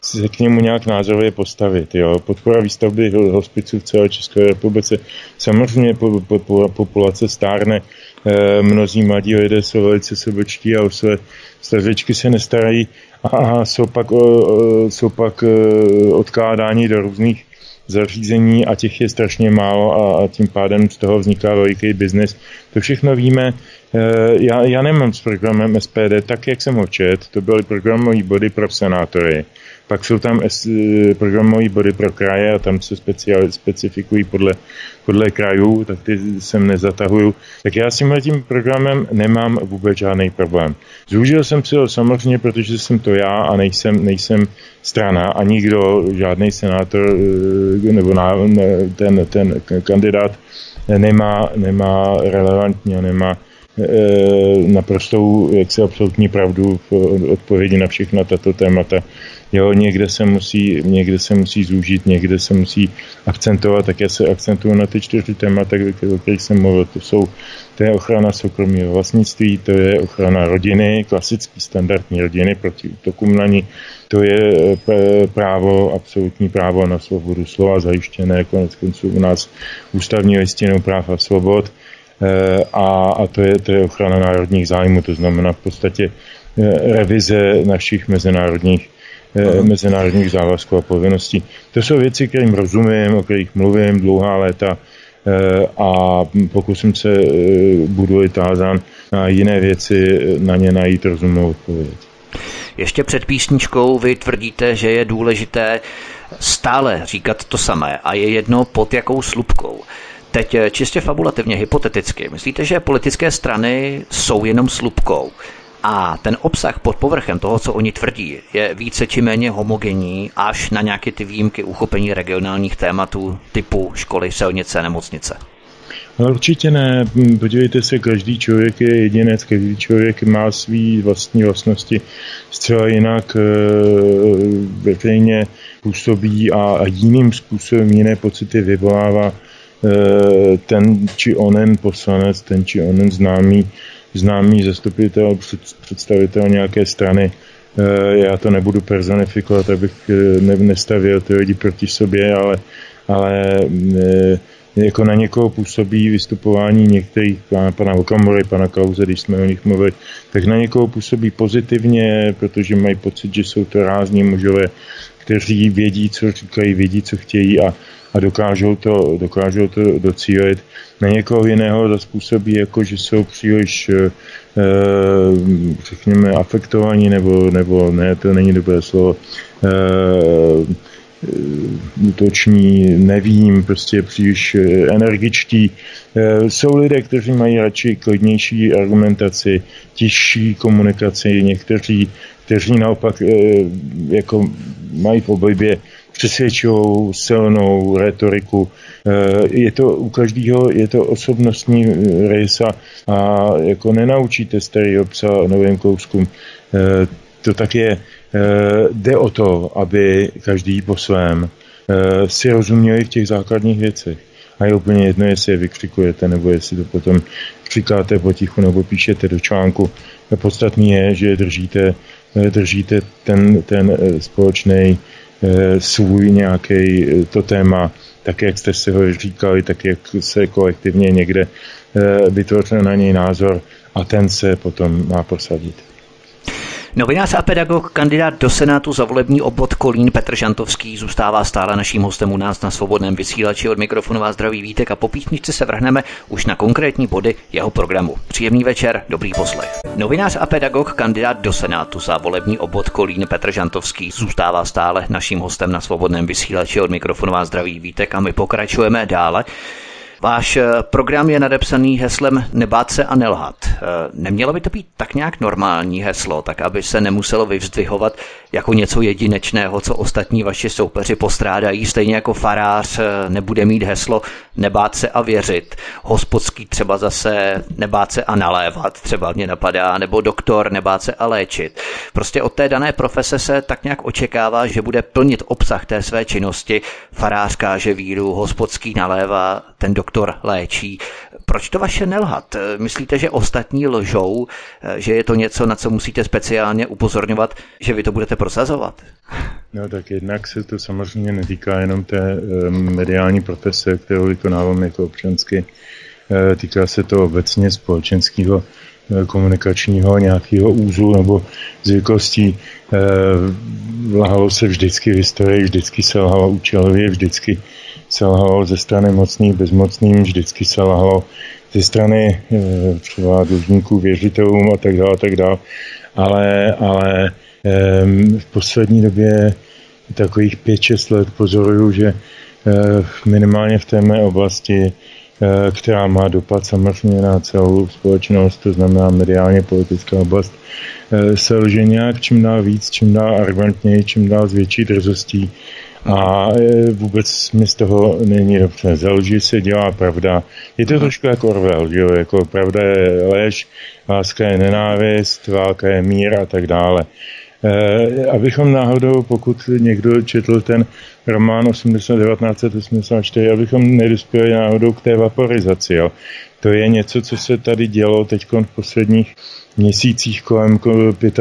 se k němu nějak názorově postavit. Jo. Podpora výstavby hospiců v celé České republice. Samozřejmě po, po, po, populace stárne, e, mnozí mladí lidé jsou velice sobečtí a o své stařečky se nestarají a jsou pak, o, jsou pak odkládáni do různých zařízení a těch je strašně málo a, a tím pádem z toho vzniká veliký biznis. To všechno víme. Já, já nemám s programem S P D, tak jak jsem ho čet, to byly programové body pro senátory. Pak jsou tam programové body pro kraje a tam se speciál, specifikují podle, podle krajů, tak ty sem nezatahuju. Tak já s tímhletím programem nemám vůbec žádný problém. Zúžil jsem si ho samozřejmě, protože jsem to já a nejsem, nejsem strana a nikdo, žádný senátor nebo ten, ten kandidát nemá, nemá relevantní a nemá naprostou, jak se absolutní pravdu v odpovědi na všechna tato témata. Jo, někde se musí, někde se musí zúžit, někde se musí akcentovat, tak já se akcentuju na ty čtyři témata, o kterých jsem mluvil. To jsou, to je ochrana soukromého vlastnictví, to je ochrana rodiny, klasický standardní rodiny proti útokům na ní, to je právo, absolutní právo na svobodu slova, zajištěné konec konců u nás ústavní listinou práv a svobod, A, a to, je, to je ochrana národních zájmů, to znamená v podstatě revize našich mezinárodních, mezinárodních závazků a povinností. To jsou věci, kterým rozumím, o kterých mluvím dlouhá léta a pokusím se, budu-li tázán na jiné věci, na ně najít rozumnou odpověď. Ještě před písničkou vy tvrdíte, že je důležité stále říkat to samé a je jedno pod jakou slupkou. Teď čistě fabulativně, hypoteticky. Myslíte, že politické strany jsou jenom slupkou a ten obsah pod povrchem toho, co oni tvrdí, je více či méně homogenní až na nějaké ty výjimky uchopení regionálních tématů typu školy, silnice, nemocnice? Ale určitě ne. Podívejte se, každý člověk je jedinec, každý člověk má svý vlastní vlastnosti, zcela jinak veřejně působí a jiným způsobem jiné pocity vyvolává ten či onen poslanec, ten či onen známý, známý zastupitel, představitel nějaké strany. Já to nebudu personifikovat, abych nestavěl ty lidi proti sobě, ale, ale jako na někoho působí vystupování některých, pana, pana Okamury, pana Klause, když jsme o nich mluvili, tak na někoho působí pozitivně, protože mají pocit, že jsou to rázní mužové, kteří vědí, co říkají, vědí, co chtějí a, a dokážou, to, dokážou to docílit. Na někoho jiného to způsobí, jako že jsou příliš, e, řekněme, afektovaní, nebo, nebo ne, to není dobré slovo, e, útoční, nevím, prostě příliš energičtí. Jsou lidé, kteří mají radši klidnější argumentaci, těžší komunikaci, někteří, kteří naopak jako mají v oblibě přesvědčivou, silnou retoriku. Je to u každého, je to osobnostní rys a jako nenaučíte starý psa novým kouskům. To tak je. Jde o to, aby každý po svém si rozuměli v těch základních věcech. A je úplně jedno, jestli je vykřikujete, nebo jestli to potom křikáte potichu, nebo píšete do článku. Podstatné je, že držíte, držíte ten, ten společný svůj nějaký to téma, tak jak jste si ho říkali, tak jak se kolektivně někde vytvořil na něj názor a ten se potom má prosadit. Novinář a pedagog, kandidát do Senátu za volební obvod Kolín Petr Žantovský zůstává stále naším hostem u nás na Svobodném vysílači. Od mikrofonu vás zdraví Vítek a po písničce se vrhneme už na konkrétní body jeho programu. Příjemný večer, dobrý poslech. Novinář a pedagog, kandidát do Senátu za volební obvod Kolín Petr Žantovský zůstává stále naším hostem na Svobodném vysílači. Od mikrofonu vás zdraví Vítek a my pokračujeme dále. Váš program je nadepsaný heslem nebát se a nelhat. Nemělo by to být tak nějak normální heslo, tak aby se nemuselo vyvzdvihovat jako něco jedinečného, co ostatní vaši soupeři postrádají, stejně jako farář nebude mít heslo nebát se a věřit. Hospodský třeba zase nebát se a nalévat, třeba mě napadá, nebo doktor nebát se a léčit. Prostě od té dané profese se tak nějak očekává, že bude plnit obsah té své činnosti. Farář káže víru, hospodský nalévá, ten doktor Doktor léčí. Proč to vaše nelhat? Myslíte, že ostatní lžou, že je to něco, na co musíte speciálně upozorňovat, že vy to budete prosazovat? No tak jednak se to samozřejmě netýká jenom té mediální profese, kterou vykonávám jako občansky. Týká se to obecně společenského, komunikačního nějakého úzu nebo zvyklostí. Lhalo se vždycky v historii, vždycky se lhalo účelově, vždycky se lhalo ze strany mocných bezmocným, vždycky se lhalo ze strany e, třeba dlužníků, věřitelům a tak dále, tak dále. Ale, ale e, v poslední době takových pět šest let pozoruju, že e, minimálně v té mé oblasti, e, která má dopad samozřejmě na celou společnost, to znamená mediálně politická oblast, e, se lže nějak čím dál víc, čím dál arrogantněji, čím dál s větší drzostí. A vůbec mi z toho není dobře. Za lži se dělá pravda. Je to trošku jako Orwell, že jo? Jako pravda je lež, láska je nenávist, válka je mír a tak dále. E, abychom náhodou, pokud někdo četl ten román devatenáct set osmdesát čtyři, abychom nedospěli náhodou k té vaporizaci. Jo? To je něco, co se tady dělo teďkon v posledních měsících kolem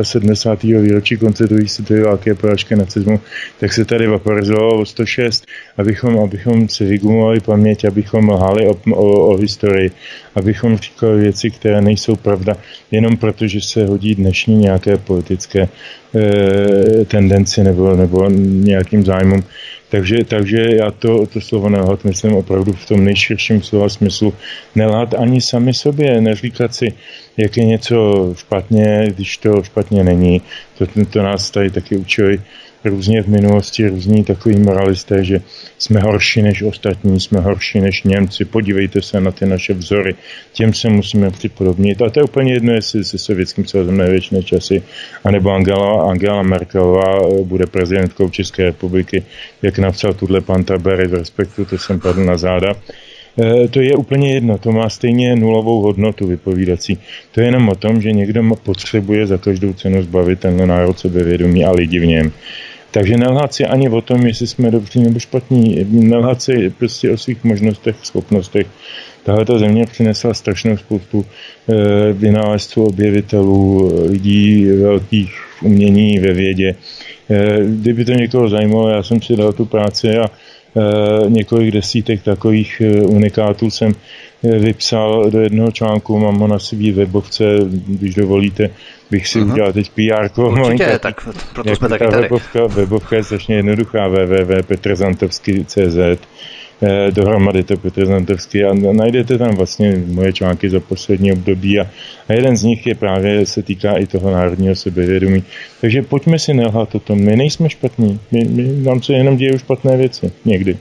sedmdesátého pátého výročí konce druhé světové války a porážky nacismu, tak se tady vaporizovalo o sto šest, abychom, abychom si vygumovali paměť, abychom lhali o, o, o historii, abychom říkali věci, které nejsou pravda, jenom proto, že se hodí dnešní nějaké politické eh, tendenci nebo, nebo nějakým zájmům. Takže, takže já to, to slovo nelhat myslím opravdu v tom nejširším slova smyslu. Nelhat ani sami sobě, neříkat si, jak je něco špatně, když to špatně není. To, to nás tady taky učili různě v minulosti, různí takový moralisté, že jsme horší než ostatní, jsme horší než Němci, podívejte se na ty naše vzory, těm se musíme připodobnit. A to je úplně jedno, jestli se Sovětským svazem nevěčné časy, anebo Angela, Angela Merkelová bude prezidentkou České republiky, jak napsal tuhle pan Tabery, v Respektu, to jsem padl na záda. To je úplně jedno, to má stejně nulovou hodnotu vypovídací. To je jenom o tom, že někdo potřebuje za každou cenu zbavit tenhle národ sebevědomí a lidi v něm. Takže nelhát si ani o tom, jestli jsme dobří nebo špatní, nelhát si prostě o svých možnostech, schopnostech. Tahle ta země přinesla strašnou spoustu vynálezců, objevitelů, lidí velkých umění ve vědě. Kdyby to někoho zajímalo, já jsem si dal tu práci a několik desítek takových unikátů jsem vypsal do jednoho článku, mám ho na svý webovce, když dovolíte, bych si Aha. udělal teď pí árko. Určitě, tak proto jsme taky tady. Webovka, webovka je strašně jednoduchá, w w w tečka petr žantovský tečka cz dohromady to Petr Žantovský a najdete tam vlastně moje články za poslední období a jeden z nich je právě, se týká i toho národního sebevědomí. Takže pojďme si nelhat o tom, my nejsme špatní, my, my, nám se jenom dějí špatné věci, někdy.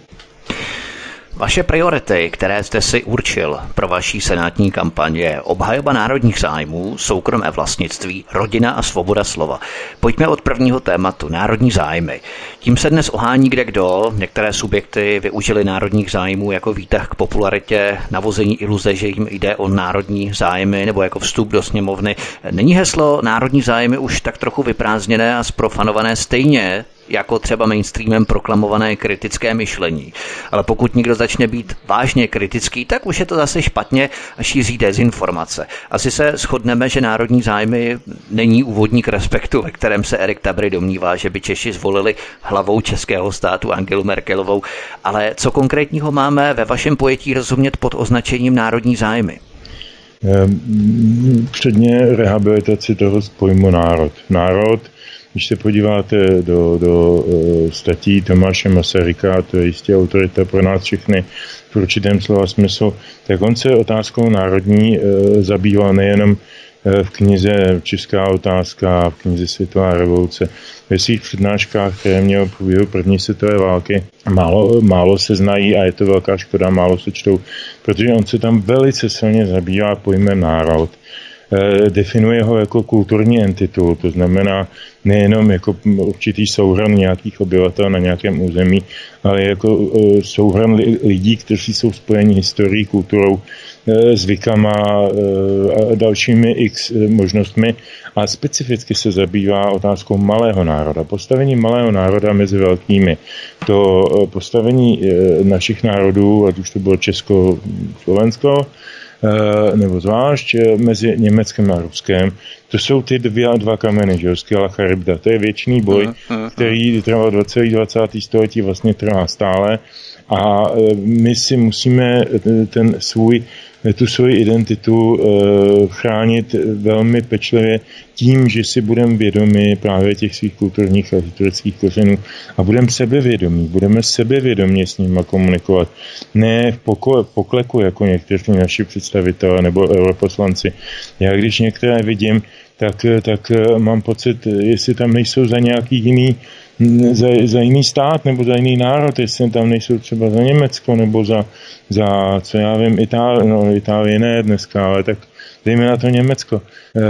Vaše priority, které jste si určil pro vaší senátní kampaně, obhajoba národních zájmů, soukromé vlastnictví, rodina a svoboda slova. Pojďme od prvního tématu, národní zájmy. Tím se dnes ohání kdekdo, některé subjekty využili národních zájmů jako výtah k popularitě, navození iluze, že jim jde o národní zájmy nebo jako vstup do sněmovny. Není heslo národní zájmy už tak trochu vyprázdněné a zprofanované stejně, jako třeba mainstreamem proklamované kritické myšlení. Ale pokud někdo začne být vážně kritický, tak už je to zase špatně a šíří dezinformace. Asi se shodneme, že národní zájmy není úvodník respektu, ve kterém se Erik Tabry domnívá, že by Češi zvolili hlavou českého státu Angelu Merkelovou. Ale co konkrétního máme ve vašem pojetí rozumět pod označením národní zájmy? Předně rehabilitaci toho pojmu národ. Národ, když se podíváte do, do statí Tomáše Masaryka, to je jistě autorita pro nás všechny v určitém slova smyslu, tak on se otázkou národní zabýval nejenom v knize Česká otázka, v knize Světová revoluce, ve svých přednáškách, které měl v průběhu první světové války. Málo, málo se znají a je to velká škoda, málo se čtou, protože on se tam velice silně zabývá pojmem národ. Definuje ho jako kulturní entitu, to znamená nejenom jako určitý souhrn nějakých obyvatel na nějakém území, ale jako souhrn lidí, kteří jsou spojeni historií, kulturou, zvykama a dalšími x možnostmi a specificky se zabývá otázkou malého národa. Postavení malého národa mezi velkými. To postavení našich národů, ať už to bylo Česko, Slovensko, nebo zvlášť mezi Německem a Ruskem. To jsou ty dvě a dva kameny, že jo, skvělá charybda. To je věčný boj, který trval do celého dvacátého století, vlastně trvá stále. A my si musíme ten svůj, tu svoji identitu chránit velmi pečlivě tím, že si budeme vědomi právě těch svých kulturních a historických kořenů a budeme sebevědomí, budeme sebevědomě s nimi komunikovat. Ne v pokole, pokleku, jako někteří naši představitelé nebo europoslanci. Já když některé vidím, tak, tak mám pocit, jestli tam nejsou za nějaký jiný Za, za jiný stát nebo za jiný národ, jestli tam nejsou třeba za Německo nebo za, za co já vím, Itálii, no Itálii ne dneska, ale tak dejme na to Německo. E,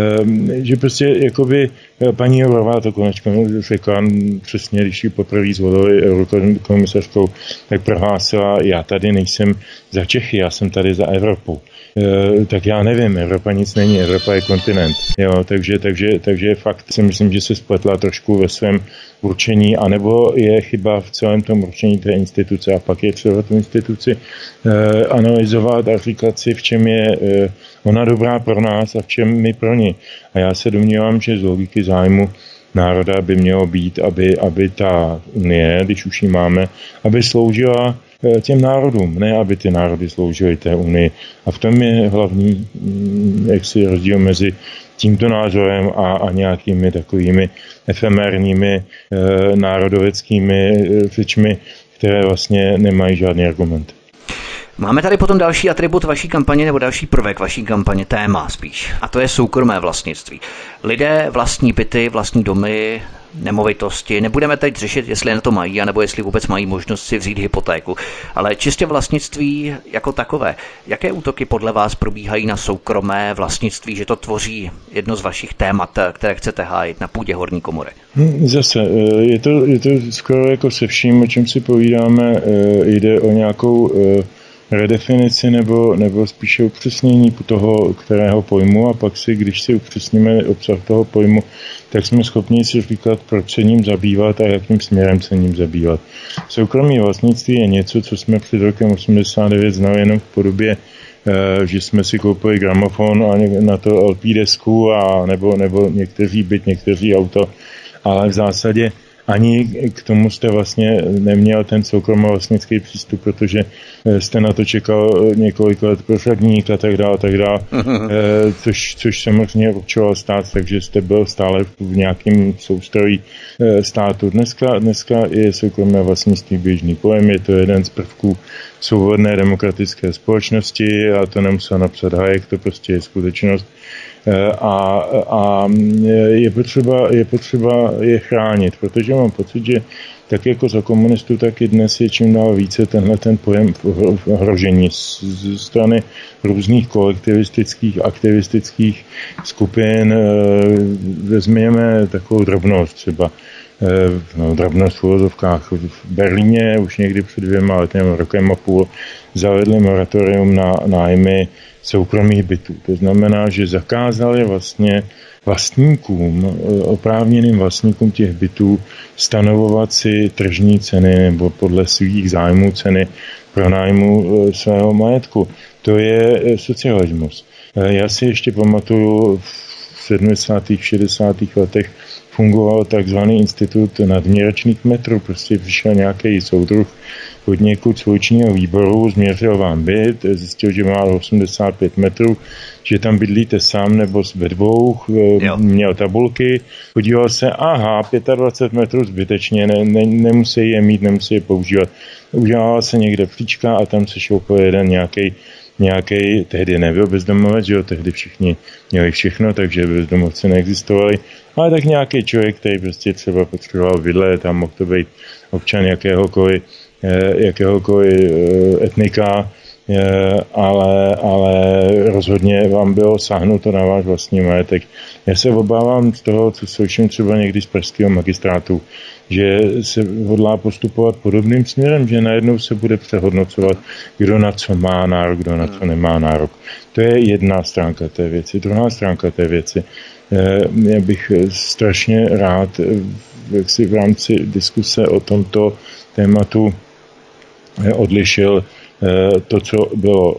že prostě, jakoby paní Jourová to konečně řekla, přesně když ji poprvé zvolili eurokomisařkou, tak prohlásila, já tady nejsem za Čechy, já jsem tady za Evropu. E, tak já nevím, Evropa nic není, Evropa je kontinent. Jo, takže, takže, takže fakt si myslím, že se spletla trošku ve svém určení, anebo je chyba v celém tom určení té instituce a pak je třeba tu instituci e, analyzovat a říkat si, v čem je e, ona dobrá pro nás a v čem my pro ní. A já se domnívám, že z logiky zájmu národa by mělo být, aby, aby ta unie, když už ji máme, aby sloužila těm národům, ne aby ty národy sloužily té unii. A v tom je hlavní jaksi rozdíl mezi tímto názorem a, a nějakými takovými efemérními e, národoveckými řečmi, které vlastně nemají žádný argument. Máme tady potom další atribut vaší kampaně nebo další prvek vaší kampaně, téma spíš. A to je soukromé vlastnictví. Lidé vlastní byty, vlastní domy, nemovitosti. Nebudeme teď řešit, jestli na to mají, anebo jestli vůbec mají možnost si vzít hypotéku. Ale čistě vlastnictví jako takové. Jaké útoky podle vás probíhají na soukromé vlastnictví, že to tvoří jedno z vašich témat, které chcete hájit na půdě horní komory? Zase, je to, je to skoro jako se vším, o čem si povídáme, jde o nějakou redefinici nebo, nebo spíše upřesnění toho, kterého pojmu a pak si, když si upřesníme obsah toho pojmu, tak jsme schopni si říkat, proč se ním zabývat a jakým směrem se ním zabývat. Soukromé vlastnictví je něco, co jsme před rokem osmdesát devět znali jenom v podobě, že jsme si koupili gramofon a na to el pé desku a nebo, nebo někteří byt, někteří auto, ale v zásadě ani k tomu jste vlastně neměl ten soukromovlastnický přístup, protože jste na to čekal několik let pro Fradník a tak dále, a tak dále, což, což samozřejmě určoval stát, takže jste byl stále v nějakém soustrojí státu. Dneska, dneska je soukromé vlastnictví běžný pojem, je to jeden z prvků svobodné demokratické společnosti a to nemusel napsat Hayek, to prostě je skutečnost. A, a je, potřeba, je potřeba je chránit, protože mám pocit, že tak jako za komunistů, tak i dnes je čím dál více tenhle ten pojem v ohrožení ze strany různých kolektivistických, aktivistických skupin. Vezměme takovou drobnost třeba, no, drobnost v uvozovkách. V Berlíně už někdy před dvěma lety, rokem a půl, zavedli moratorium na nájmy soukromých bytů. To znamená, že zakázali vlastně vlastníkům, oprávněným vlastníkům těch bytů stanovovat si tržní ceny nebo podle svých zájmů ceny pronájmu svého majetku. To je socialismus. Já si ještě pamatuju v sedmdesátých, šedesátých letech fungoval takzvaný institut nadměrečných metrů. Prostě přišel nějaký soudruh od někud z uličního výboru, změřil vám byt, zjistil, že má osmdesát pět metrů, že tam bydlíte sám nebo ve dvou, měl tabulky, podíval se, aha, dvacet pět metrů zbytečně, ne, ne, nemusí je mít, nemusí je používat. Udělala se někde příčka a tam se šoupil jeden nějaký nějaký, tehdy nebyl bezdomovec, že jo, tehdy všichni měli všechno, takže bezdomovci neexistovali, ale tak nějaký člověk, který prostě třeba potřeboval bydlet a mohl to být občan jakéhokoliv, jakéhokoliv etnika, ale, ale rozhodně vám bylo sáhnuto na váš vlastní majetek. Já se obávám z toho, co slyším třeba někdy z pražského magistrátu, že se hodlá postupovat podobným směrem, že najednou se bude přehodnocovat, kdo na co má nárok, kdo na co nemá nárok. To je jedna stránka té věci. Druhá stránka té věci. Já bych strašně rád jak si v rámci diskuse o tomto tématu odlišil to, co bylo,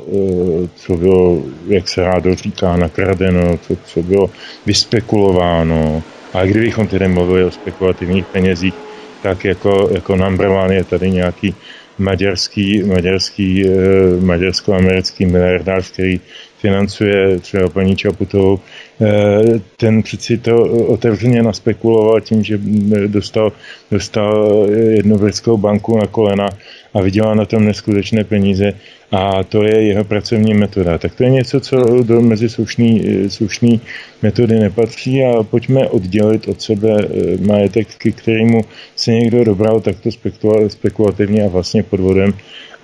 co bylo, jak se rádo říká, nakradeno, to, co bylo vyspekulováno. A kdybychom tedy mluvili o spekulativních penězích, tak jako, jako number one je tady nějaký maďarský, maďarský, maďarsko-americký miliardář, který financuje třeba paní Čaputovou. Ten přeci to otevřeně naspekuloval tím, že dostal, dostal jednu britskou banku na kolena a vydělal na tom neskutečné peníze a to je jeho pracovní metoda. Tak to je něco, co do mezi slušný, slušný metody nepatří a pojďme oddělit od sebe majetek, kterému se někdo dobral takto spekulativně a vlastně podvodem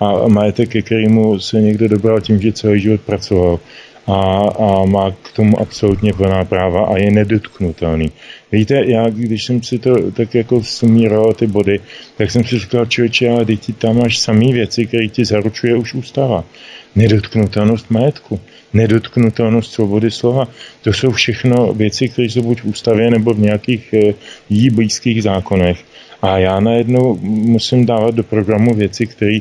a majetek, ke kterému se někdo dobral tím, že celý život pracoval. A, a má k tomu absolutně plná práva a je nedotknutelný. Víte, já když jsem si to tak jako sumíroval ty body, tak jsem si říkal, člověče, ale ty tam máš samý věci, které ti zaručuje už ústava. Nedotknutelnost majetku, nedotknutelnost svobody slova. To jsou všechno věci, které jsou buď v ústavě nebo v nějakých e, jí blízkých zákonech. A já najednou musím dávat do programu věci, které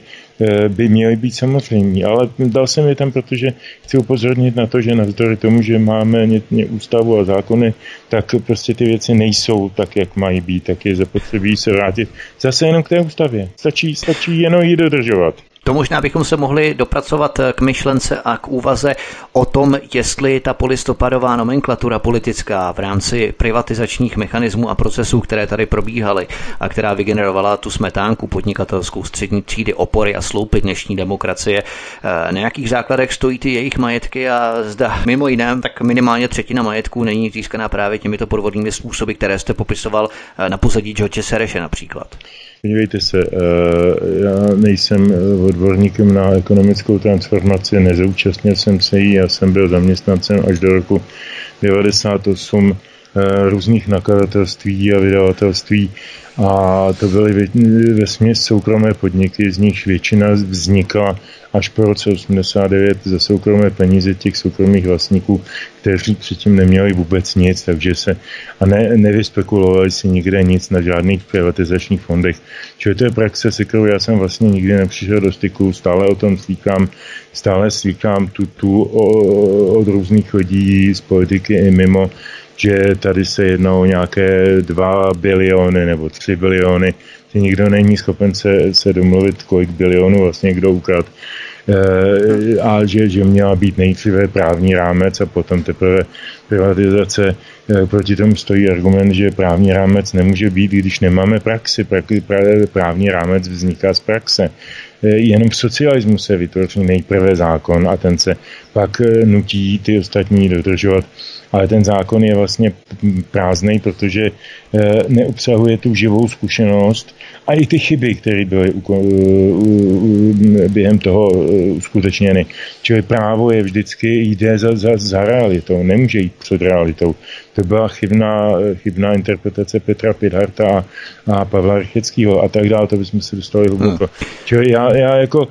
by měly být samozřejmě. Ale dal jsem je tam, protože chci upozornit na to, že navzdory tomu, že máme ústavu a zákony, tak prostě ty věci nejsou tak, jak mají být, tak je zapotřebí se vrátit zase jenom k té ústavě. Stačí, stačí jenom ji dodržovat. To možná bychom se mohli dopracovat k myšlence a k úvaze o tom, jestli ta polistopadová nomenklatura politická v rámci privatizačních mechanismů a procesů, které tady probíhaly a která vygenerovala tu smetánku podnikatelskou střední třídy, opory a sloupy dnešní demokracie, na jakých základech stojí ty jejich majetky a zda mimo jiné, tak minimálně třetina majetků není získaná právě těmito podvodnými způsoby, které jste popisoval na pozadí George Sereše například. Podívejte se, já nejsem odborníkem na ekonomickou transformaci, nezúčastnil jsem se jí, já jsem byl zaměstnancem až do roku devadesát osm různých nakladatelství a vydavatelství a to byly vesměs soukromé podniky, z nichž většina vznikla až po roce osmdesát devět za soukromé peníze těch soukromých vlastníků, kteří předtím neměli vůbec nic, takže se a ne, nevyspekulovali si nikde nic na žádných privatizačních fondech. Čili to je praxe, se kterou já jsem vlastně nikdy nepřišel do styku, stále o tom slýchám, stále slýchám tutu od různých lidí z politiky i mimo, že tady se jedná o nějaké dva biliony nebo tři biliony, že nikdo není schopen se, se domluvit, kolik bilionů vlastně kdo ukradl. E, a že, že měla být nejdříve právní rámec a potom teprve privatizace. E, proti tomu stojí argument, že právní rámec nemůže být, když nemáme praxi. Pra, pra, právní rámec vzniká z praxe. Jenom v socialismu se vytvoří nejprve zákon a ten se pak nutí ty ostatní dodržovat. Ale ten zákon je vlastně prázdnej, protože neobsahuje tu živou zkušenost a i ty chyby, které byly během toho uskutečněny. Čili právo je vždycky jde za, za, za realitou, nemůže jít před realitou. To byla chybná, chybná interpretace Petra Pidharta a, a Pavla Rycheckého a tak dále, to bychom se dostali hluboko. Čili já, já jako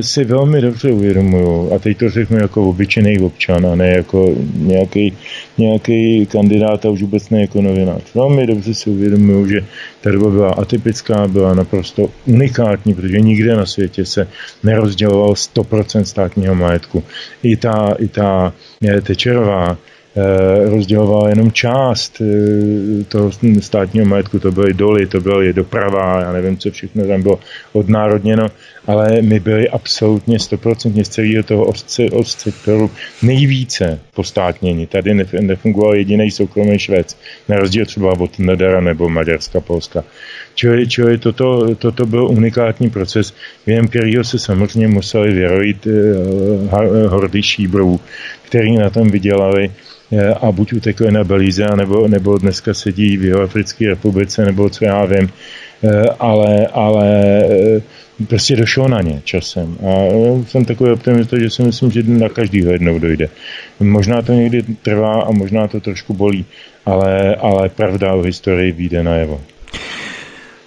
si velmi dobře uvědomuju, a teď to řeknu jako obyčejný občan, a ne jako nějaký, nějaký kandidát a už vůbec ne jako novinář. Velmi dobře si uvědomuju, že ta doba byla atypická, byla naprosto unikátní, protože nikde na světě se nerozděloval sto procent státního majetku. I ta, i ta Tečerová rozdělovala jenom část toho státního majetku, to byly doly, to byla doprava, já nevím, co všechno tam bylo odnárodněno, ale my byli absolutně sto procent z celého toho sektoru nejvíce postátněni. Tady nefungoval jediný soukromý Švéd, na rozdíl třeba od Nedara nebo Maďarska, Polska. Čili, čili toto, toto byl unikátní proces, během kterého se samozřejmě museli vyrojit hordy šíbrů, který na tom vydělali a buď utekli na Belize, nebo, nebo dneska sedí v Jihoafrické republice, nebo co já vím, ale, ale prostě došlo na ně časem. A jsem takový optimista, že si myslím, že na každýho jednou dojde. Možná to někdy trvá a možná to trošku bolí, ale, ale pravda o historii vyjde najevo.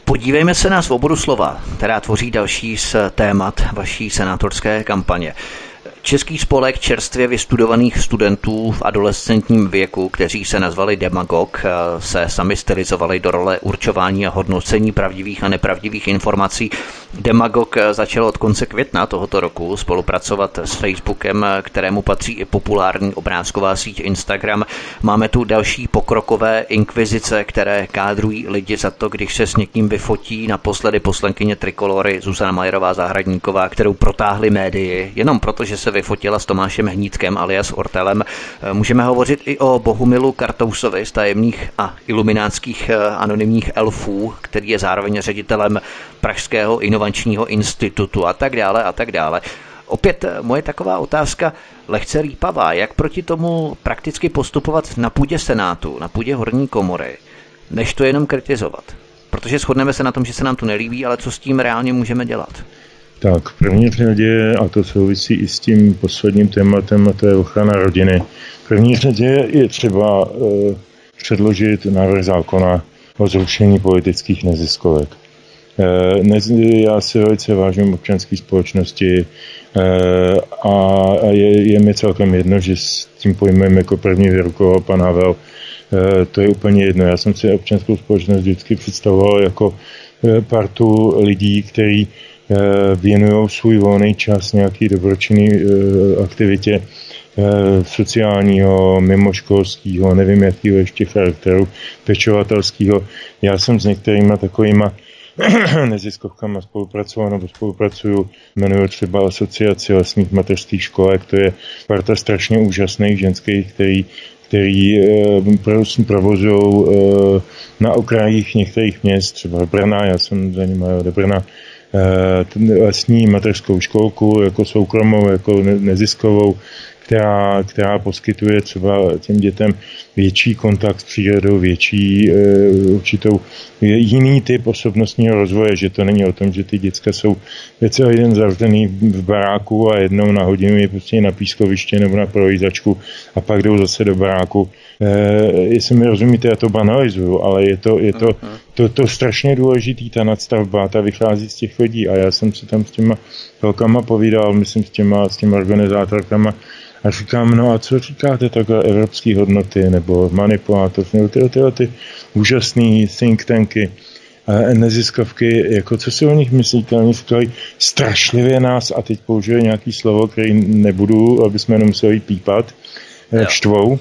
Podívejme se na svobodu slova, která tvoří další z témat vaší senátorské kampaně. Český spolek čerstvě vystudovaných studentů v adolescentním věku, kteří se nazvali Demagog, se sami stylizovali do role určování a hodnocení pravdivých a nepravdivých informací. Demagog začal od konce května tohoto roku spolupracovat s Facebookem, kterému patří i populární obrázková síť Instagram. Máme tu další pokrokové inkvizice, které kádrují lidi za to, když se s někým vyfotí, naposledy poslankyně Trikolory Zuzana Majerová-Zahradníková, kterou protáhli médii, jenom proto, že se vyfotila s Tomášem Hnídkem alias Ortelem. Můžeme hovořit i o Bohumilu Kartousovi z tajemných a iluminátských anonymních elfů, který je zároveň ředitelem Pražského inovačního institutu a tak dále a tak dále. Opět moje taková otázka lehce rýpavá, jak proti tomu prakticky postupovat na půdě Senátu, na půdě horní komory, než to jenom kritizovat. Protože shodneme se na tom, že se nám to nelíbí, ale co s tím reálně můžeme dělat? Tak, v první řadě, a to souvisí i s tím posledním tématem, a to je ochrana rodiny. V první řadě je třeba e, předložit návrh zákona o zrušení politických neziskovek. E, nez, já si velice vážím občanské společnosti e, a, a je, je mi celkem jedno, že s tím pojmem jako první vyrukoval pan Havel. E, to je úplně jedno. Já jsem si občanskou společnost vždycky představoval jako e, partu lidí, který věnují svůj volný čas nějaký dobročinný e, aktivitě e, sociálního, mimoškolského, nevím jakého ještě charakteru, pečovatelského. Já jsem s některýma takovýma neziskovkama spolupracoval nebo spolupracuju, jmenuji třeba Asociaci lesních mateřských školek, to je parta strašně úžasných ženských, který který e, provozují e, na okrajích některých měst, třeba Brna, já jsem za nimi do Brna, lesní mateřskou školku, jako soukromou, jako neziskovou, která, která poskytuje třeba těm dětem větší kontakt s přírodou, větší určitou jiný typ osobnostního rozvoje, že to není o tom, že ty děcka jsou celý den zavřený v baráku a jednou na hodinu je prostě na pískoviště nebo na projízačku a pak jdou zase do baráku. E, jestli mi rozumíte, já to banalizuju, ale je to, je to, to, to strašně důležitý, ta nadstavba, ta vychází z těch lidí a já jsem si tam s těma velkama povídal, myslím s těma, s těma organizátorkama a říkám, no a co říkáte takové evropské hodnoty nebo manipulátor, nebo tyhle, tyhle ty úžasné think tanky, neziskovky, jako co si o nich myslíte, oni říkají strašlivě nás, a teď použije nějaký slovo, který nebudu, aby jsme nemuseli pípat, štvou.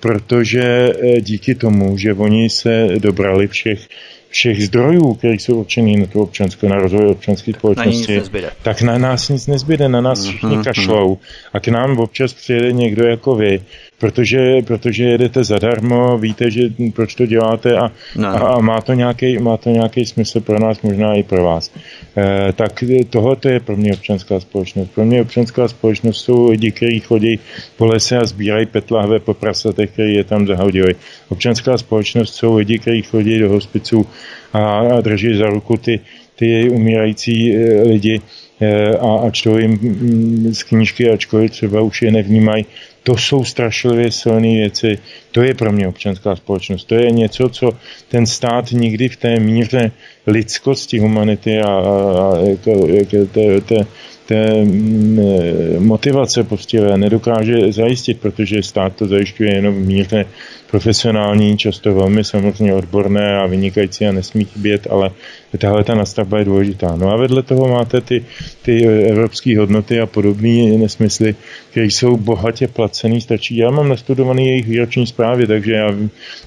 protože díky tomu, že oni se dobrali všech všech zdrojů, které jsou určený na tu občanskou, na rozvoj občanské společnosti, tak na nás nic nezbyde, na nás všichni kašlou a k nám občas přijede někdo jako vy, protože, protože jedete zadarmo, víte, že proč to děláte a, no. a, a má to nějaký, má to nějaký smysl pro nás, možná i pro vás. E, tak tohle je pro mě občanská společnost. Pro mě občanská společnost jsou lidi, kteří chodí po lese a sbírají petlahve po prasatech, který je tam zahodili. Občanská společnost jsou lidi, kteří chodí do hospiců a, a drží za ruku ty, ty umírající lidi a, a čtou jim z knížky, ačkoliv třeba už je nevnímají. To jsou strašlivě silné věci. To je pro mě občanská společnost. To je něco, co ten stát nikdy v té míře lidskosti, humanity a, a, a té motivace poctivé nedokáže zajistit, protože stát to zajišťuje jenom v míře profesionální, často velmi samozřejmě odborné a vynikající a nesmí chybět, ale tahle ta nastavba je důležitá. No a vedle toho máte ty, ty evropské hodnoty a podobné nesmysly, které jsou bohatě placený, stačí. Já mám nastudovaný jejich výroční zprávy, takže já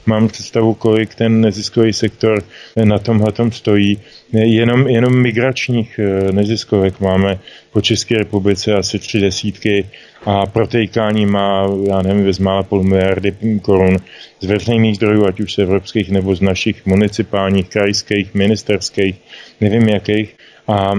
mám představu, kolik ten neziskový sektor na tomhletom stojí. Jenom, jenom migračních neziskovek máme po České republice asi tři desítky a protejkání má, já nevím, vezmála půl miliardy korun z veřejných zdrojů, ať už z evropských nebo z našich municipálních, krajských, ministerských, nevím jakých. A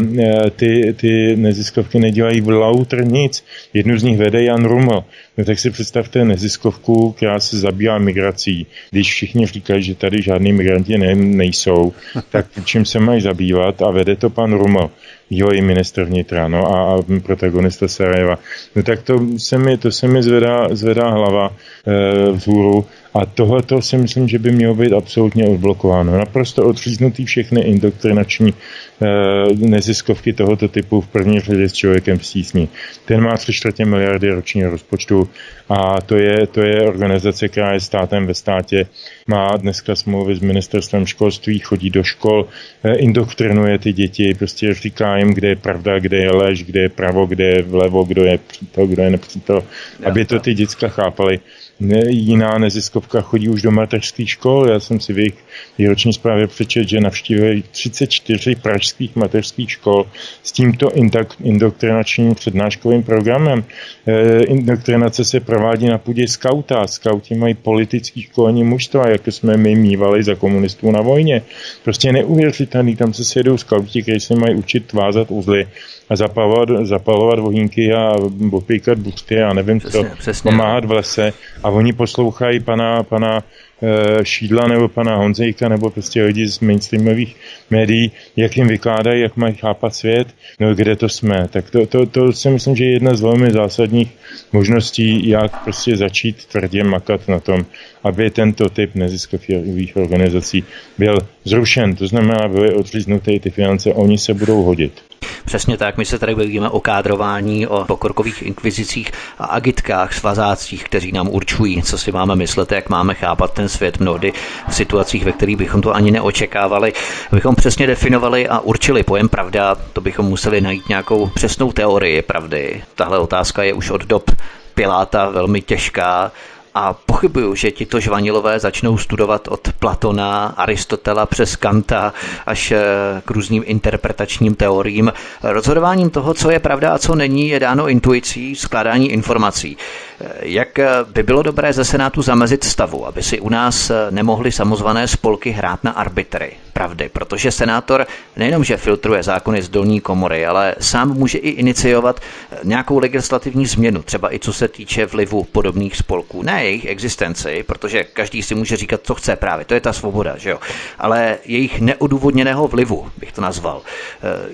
ty, ty neziskovky nedělají lauter nic. Jednu z nich vede Jan Ruml. No tak si představte neziskovku, která se zabývá migrací. Když všichni říkají, že tady žádný migranti ne, nejsou, tak čím se mají zabývat? A vede to pan Ruml, jo, i ministr vnitra, no, a, a protagonista Sarajeva. No tak to se mi, to se mi zvedá, zvedá hlava e, vzhůru. A tohleto si myslím, že by mělo být absolutně odblokováno. Naprosto odříznutý všechny indoktrinační e, neziskovky tohoto typu v první řadě s člověkem v tísni. Ten má tři čtvrtě miliardy ročního rozpočtu a to je, to je organizace, která je státem ve státě, má dneska smlouvy s ministerstvem školství, chodí do škol, e, indoktrinuje ty děti, prostě říká jim, kde je pravda, kde je lež, kde je pravo, kde je vlevo, kdo je přítel, kdo je nepřítel, aby to ty děcka chápali. Jiná neziskovka chodí už do mateřských škol. Já jsem si v jejich výroční zprávě přečet, že navštívili třicet čtyři pražských mateřských škol s tímto indoktrinačním přednáškovým programem. E, indoktrinace se provádí na půdě skauta. Skauti mají politický školní mužstva, jako jsme my mívali za komunistů na vojně. Prostě neuvěřitelný, tam se sjedou skauti, kteří se mají učit vázat uzly a zapalovat, zapalovat vohínky a opíkat buřty a nevím přesně, co, přesně. Pomáhat v lese. A oni poslouchají pana, pana e, Šídla nebo pana Honzejka nebo prostě lidi z mainstreamových médií, jak jim vykládají, jak mají chápat svět, no kde to jsme. Tak to, to, to si myslím, že je jedna z velmi zásadních možností, jak prostě začít tvrdě makat na tom, aby tento typ neziskových organizací byl zrušen. To znamená, byly odříznuté ty finance, oni se budou hodit. Přesně tak, my se tady bavíme o kádrování, o pokorkových inkvizicích a agitkách, svazácích, kteří nám určují, co si máme myslet, jak máme chápat ten svět mnohdy v situacích, ve kterých bychom to ani neočekávali. Abychom přesně definovali a určili pojem pravda, to bychom museli najít nějakou přesnou teorii pravdy. Tahle otázka je už od dob Piláta velmi těžká. A pochybuju, že tito žvanilové začnou studovat od Platona, Aristotela přes Kanta až k různým interpretačním teoriím. Rozhodováním toho, co je pravda a co není, je dáno intuicí, skládání informací. Jak by bylo dobré ze Senátu zamezit stavu, aby si u nás nemohly samozvané spolky hrát na arbitry pravdy, protože senátor nejenom, že filtruje zákony z dolní komory, ale sám může i iniciovat nějakou legislativní změnu, třeba i co se týče vlivu podobných spolků. Ne jejich existenci, protože každý si může říkat, co chce právě, to je ta svoboda, že jo? Ale jejich neodůvodněného vlivu, bych to nazval.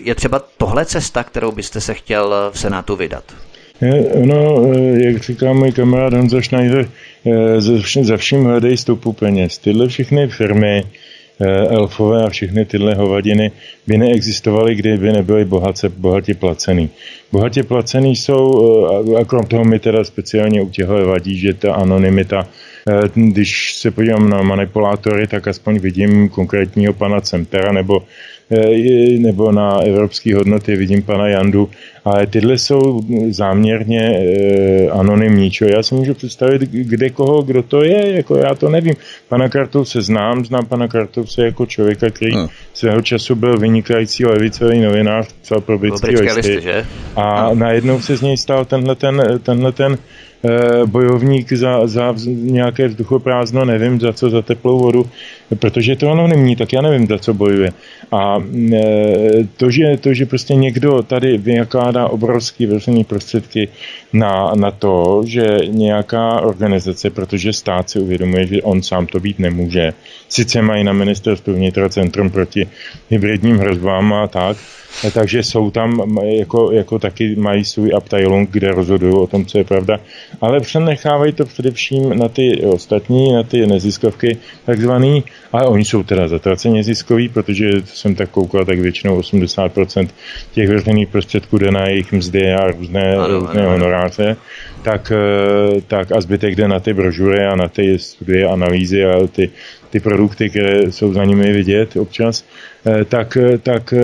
Je třeba tohle cesta, kterou byste se chtěl v Senátu vydat? No, jak říká můj kamarád Honza Šnajdr, za vším hledej stoupu peněz. Tyhle všechny firmy, elfové a všechny tyhle hovadiny by neexistovaly, kdyby nebyly bohatce, bohatě placený. Bohatě placený jsou, a krom toho mi teda speciálně u těhle vadí, že ta anonymita, když se podívám na manipulátory, tak aspoň vidím konkrétního pana Centera nebo nebo na evropské hodnoty, vidím pana Jandu, ale tyhle jsou záměrně anonymní. Čo? Já si můžu představit, kde koho, kdo to je, jako já to nevím. Pana Kartouse znám, znám pana Kartouse jako člověka, který no. svého času byl vynikající levicový novinář, psal pro britské listy, že? A no. najednou se z něj stal tenhle ten, tenhle ten bojovník za, za nějaké vzduchoprázdno, nevím za co, za teplou vodu, protože to ono není, tak já nevím, za co bojuje. A to, že, to, že prostě někdo tady vynakládá obrovské veřejné prostředky na, na to, že nějaká organizace, protože stát si uvědomuje, že on sám to být nemůže, sice mají na ministerstvu vnitra centrum proti hybridním hrozbám a tak, a takže jsou tam, jako, jako taky mají svůj abteilung, kde rozhodují o tom, co je pravda, ale přenechávají to především na ty ostatní, na ty neziskovky takzvaný, ale oni jsou teda zatraceně ziskoví, protože jsem tak koukal, tak většinou osmdesát procent těch veřejných prostředků jde na jejich mzdy a různé, ano, různé ano, honoráře, ano. Tak, tak a zbytek jde na ty brožury a na ty studie, analýzy a ty, ty produkty, které jsou za nimi vidět občas, tak, tak,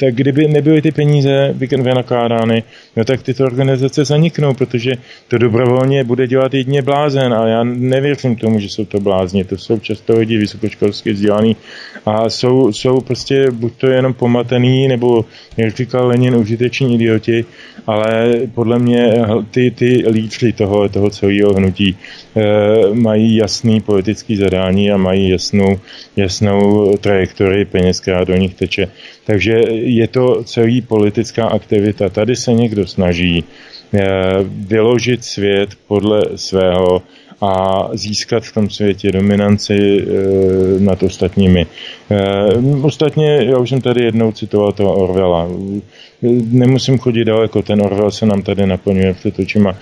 tak kdyby nebyly ty peníze vynakládány, no tak tyto organizace zaniknou, protože to dobrovolně bude dělat jedině blázen a já nevěřím tomu, že jsou to blázni, to jsou často lidi vysokoškolsky vzdělaný a jsou, jsou prostě buď to jenom pomatený, nebo jak říkal Lenin, užiteční idioti, ale podle mě ty, ty lídři toho, toho celého hnutí mají jasný politický zadání a mají jasnou, jasnou trajektorii peněz, která do nich teče. Takže je to celý politická aktivita. Tady se někdo snaží vyložit svět podle svého a získat v tom světě dominanci nad ostatními. Ostatně, já už jsem tady jednou citoval toho Orwella. Nemusím chodit daleko, ten Orwell se nám tady naplňuje před očima.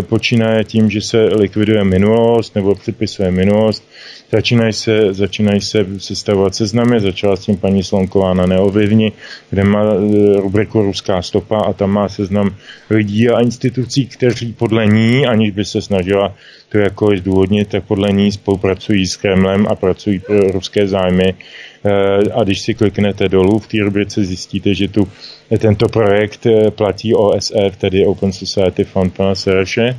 Počínaje tím, že se likviduje minulost nebo připisuje minulost. Začínají se, začínají se sestavovat seznamy, začala s tím paní Slonková na Neovlivni, kde má rubriku Ruská stopa a tam má seznam lidí a institucí, kteří podle ní, aniž by se snažila to jako zdůvodnit, tak podle ní spolupracují s Kremlem a pracují pro ruské zájmy. A když si kliknete dolů v té rubrice, zjistíte, že tu, tento projekt platí O S F, tedy Open Society Fund pana Sereše,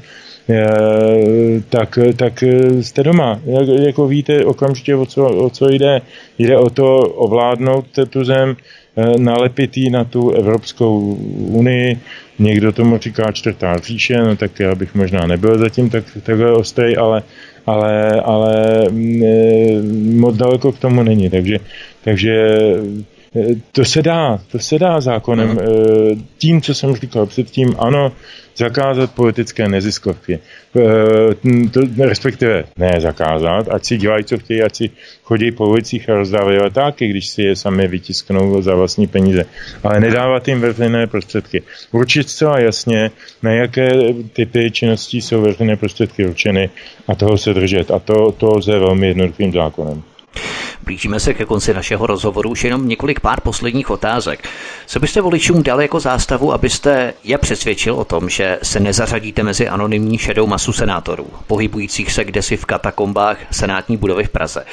tak, tak jste doma. Jako víte okamžitě, o co, o co jde. Jde o to ovládnout tu zem, nalepit ji na tu Evropskou unii. Někdo tomu říká čtvrtá říše, no tak já bych možná nebyl zatím tak, takhle ostrý, ale ale, ale moc daleko k tomu není, takže, takže to se dá, to se dá zákonem. Aha. Tím, co jsem říkal předtím, ano, zakázat politické neziskovky. Respektive ne zakázat, ať si dělají, co chtějí, ať si chodí po ulicích a rozdávají letáky, když si je sami vytisknou za vlastní peníze. Ale nedávat jim veřejné prostředky. Určit zcela jasně, na jaké typy činností jsou veřejné prostředky určeny a toho se držet. A to, to lze velmi jednoduchým zákonem. Blížíme se ke konci našeho rozhovoru, už jenom několik pár posledních otázek. Co byste voličům dal jako zástavu, abyste je přesvědčil o tom, že se nezařadíte mezi anonymní šedou masu senátorů, pohybujících se kdesi v katakombách senátní budovy v Praze,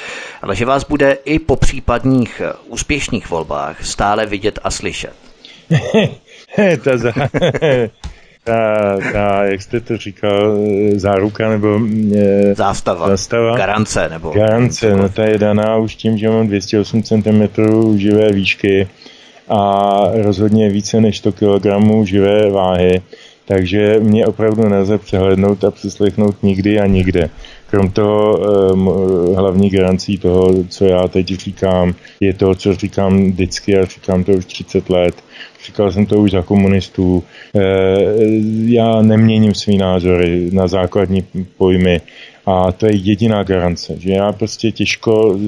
ale že vás bude i po případných úspěšných volbách stále vidět a slyšet? Ta, za... ta, ta, jak jste to říkal, záruka nebo e, zástava, zástava, garance, nebo garance, no ta je daná už tím, že mám dvě stě osm centimetrů živé výšky a rozhodně více než sto kilogramů živé váhy, takže mě opravdu nelze přehlédnout a přeslechnout nikdy a nikde. Krom toho e, hlavní garancí toho, co já teď říkám, je to, co říkám vždycky a říkám to už třicet let. Říkal jsem to už za komunistů. E, já neměním svý názory na základní pojmy a to je jediná garance, že já prostě těžko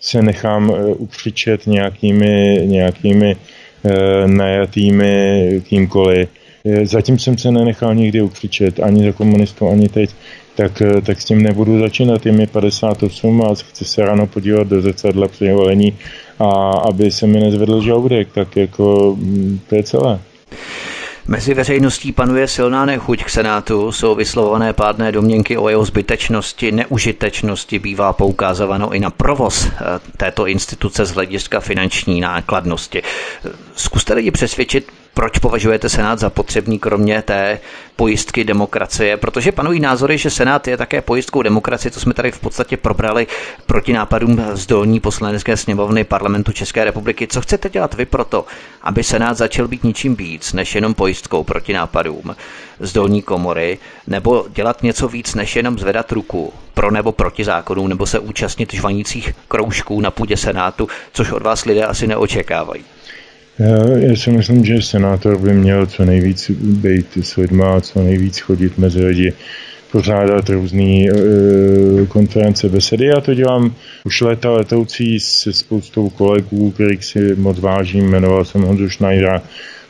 se nechám ukřičet nějakými, nějakými e, najatými kýmkoliv. E, zatím jsem se nenechal nikdy ukřičet, ani za komunistů, ani teď. Tak, tak s tím nebudu začínat, je mi padesát osm a chci se ráno podívat do zrcadla při volení a aby se mi nezvedl žaludek, tak jako to je celé. Mezi veřejností panuje silná nechuť k Senátu, jsou vyslovované pádné domněnky o jeho zbytečnosti, neužitečnosti, bývá poukázováno i na provoz této instituce z hlediska finanční nákladnosti. Zkuste lidi přesvědčit, proč považujete Senát za potřebný, kromě té pojistky demokracie? Protože panují názory, že Senát je také pojistkou demokracie, to jsme tady v podstatě probrali proti nápadům z dolní poslanecké sněmovny Parlamentu České republiky. Co chcete dělat vy proto, aby Senát začal být ničím víc, než jenom pojistkou proti nápadům z dolní komory, nebo dělat něco víc, než jenom zvedat ruku pro nebo proti zákonům, nebo se účastnit žvanících kroužků na půdě Senátu, což od vás lidé asi neočekávají? Já si myslím, že senátor by měl co nejvíc být s lidma, co nejvíc chodit mezi lidi, pořádat různé e, konference, besedy. Já to dělám už léta letoucí se spoustou kolegů, kterých si moc vážím. Jmenoval jsem Honzu Šnajdra,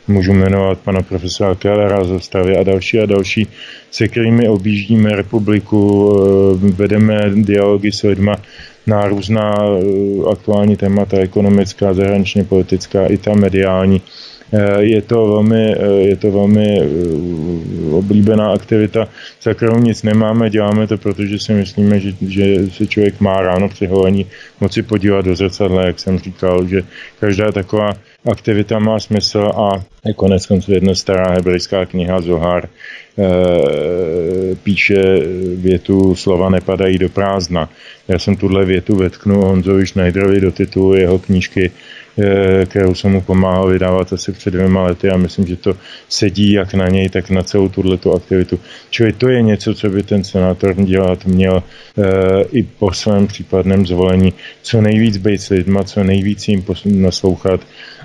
můžu jmenovat pana profesora Trikolora z Ostravy a další a další, se kterými objíždíme republiku, vedeme dialogy s lidma na různá aktuální témata, ekonomická, zahraničně politická, i ta mediální. Je to velmi, je to velmi oblíbená aktivita, za kterou nic nemáme, děláme to, protože si myslíme, že, že se člověk má ráno při holení moci podívat do zrcadla, jak jsem říkal, že každá taková aktivita má smysl a je konec konců jedna stará hebrejská kniha Zohar píše větu slova nepadají do prázdna. Já jsem tuhle větu vetknu Honzovi Šnajdrovi do titulu jeho knížky, kterou jsem mu pomáhal vydávat asi před dvěma lety a myslím, že to sedí jak na něj, tak na celou tuhletu aktivitu. Čili to je něco, co by ten senátor dělat měl i po svém případném zvolení. Co nejvíc být s lidma, co nejvíc jim naslouchat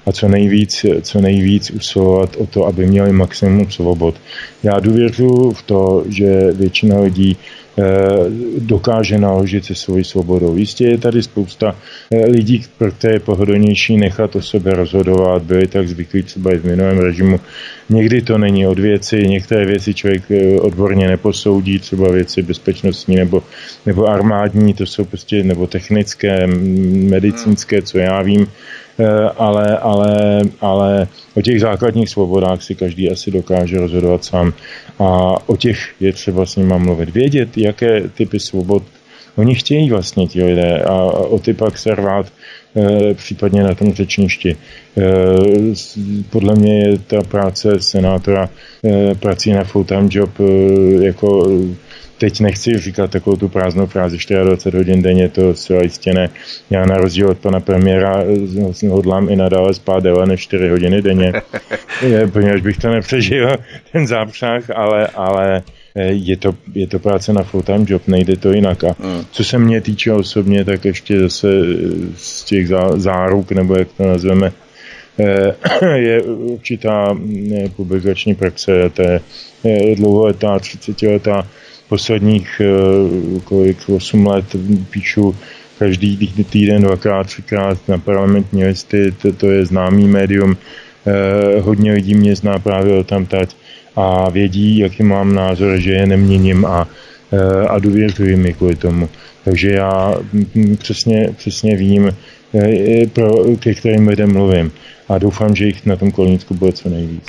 a co nejvíc, co nejvíc usilovat o to, aby měli maximum svobod. Já důvěřuji v to, že většina lidí dokáže naložit se svojí svobodou. Jistě je tady spousta lidí, pro které je pohodlnější nechat o sebe rozhodovat, byli tak zvyklí třeba i v minulém režimu. Někdy to není od věci, některé věci člověk odborně neposoudí, třeba věci bezpečnostní nebo, nebo armádní, to jsou prostě, nebo technické, medicínské, co já vím, ale, ale, ale o těch základních svobodách si každý asi dokáže rozhodovat sám a o těch je třeba s nima mluvit. Vědět, jaké typy svobod oni chtějí vlastně ti lidé a o ty pak se rvát e, případně na tom řečništi. E, podle mě je ta práce senátora e, prací na full-time job e, jako... Teď nechci říkat takovou tu prázdnou práci dvacet čtyři hodin denně, to zcela jistě ne. Já na rozdíl od pana premiéra hodlám i nadále spát déle než čtyři hodiny denně, poněvadž bych to nepřežil, ten zápřah, ale, ale je, to, je to práce na full-time job, nejde to jinak. A co se mě týče osobně, tak ještě zase z těch záruk, nebo jak to nazveme, je určitá publikační praxe, to je dlouholetá, třicetiletá, posledních kolik, osm let píšu každý týden dvakrát, třikrát na Parlamentní listy, to, to je známý médium, eh, hodně lidí mě zná právě o tamtať a vědí, jaký mám názor, že je neměním a, eh, a důvěřuji mi kvůli tomu. Takže já přesně, přesně vím, eh, pro, ke kterým lidem mluvím a doufám, že jich na tom Kolínsku bude co nejvíc.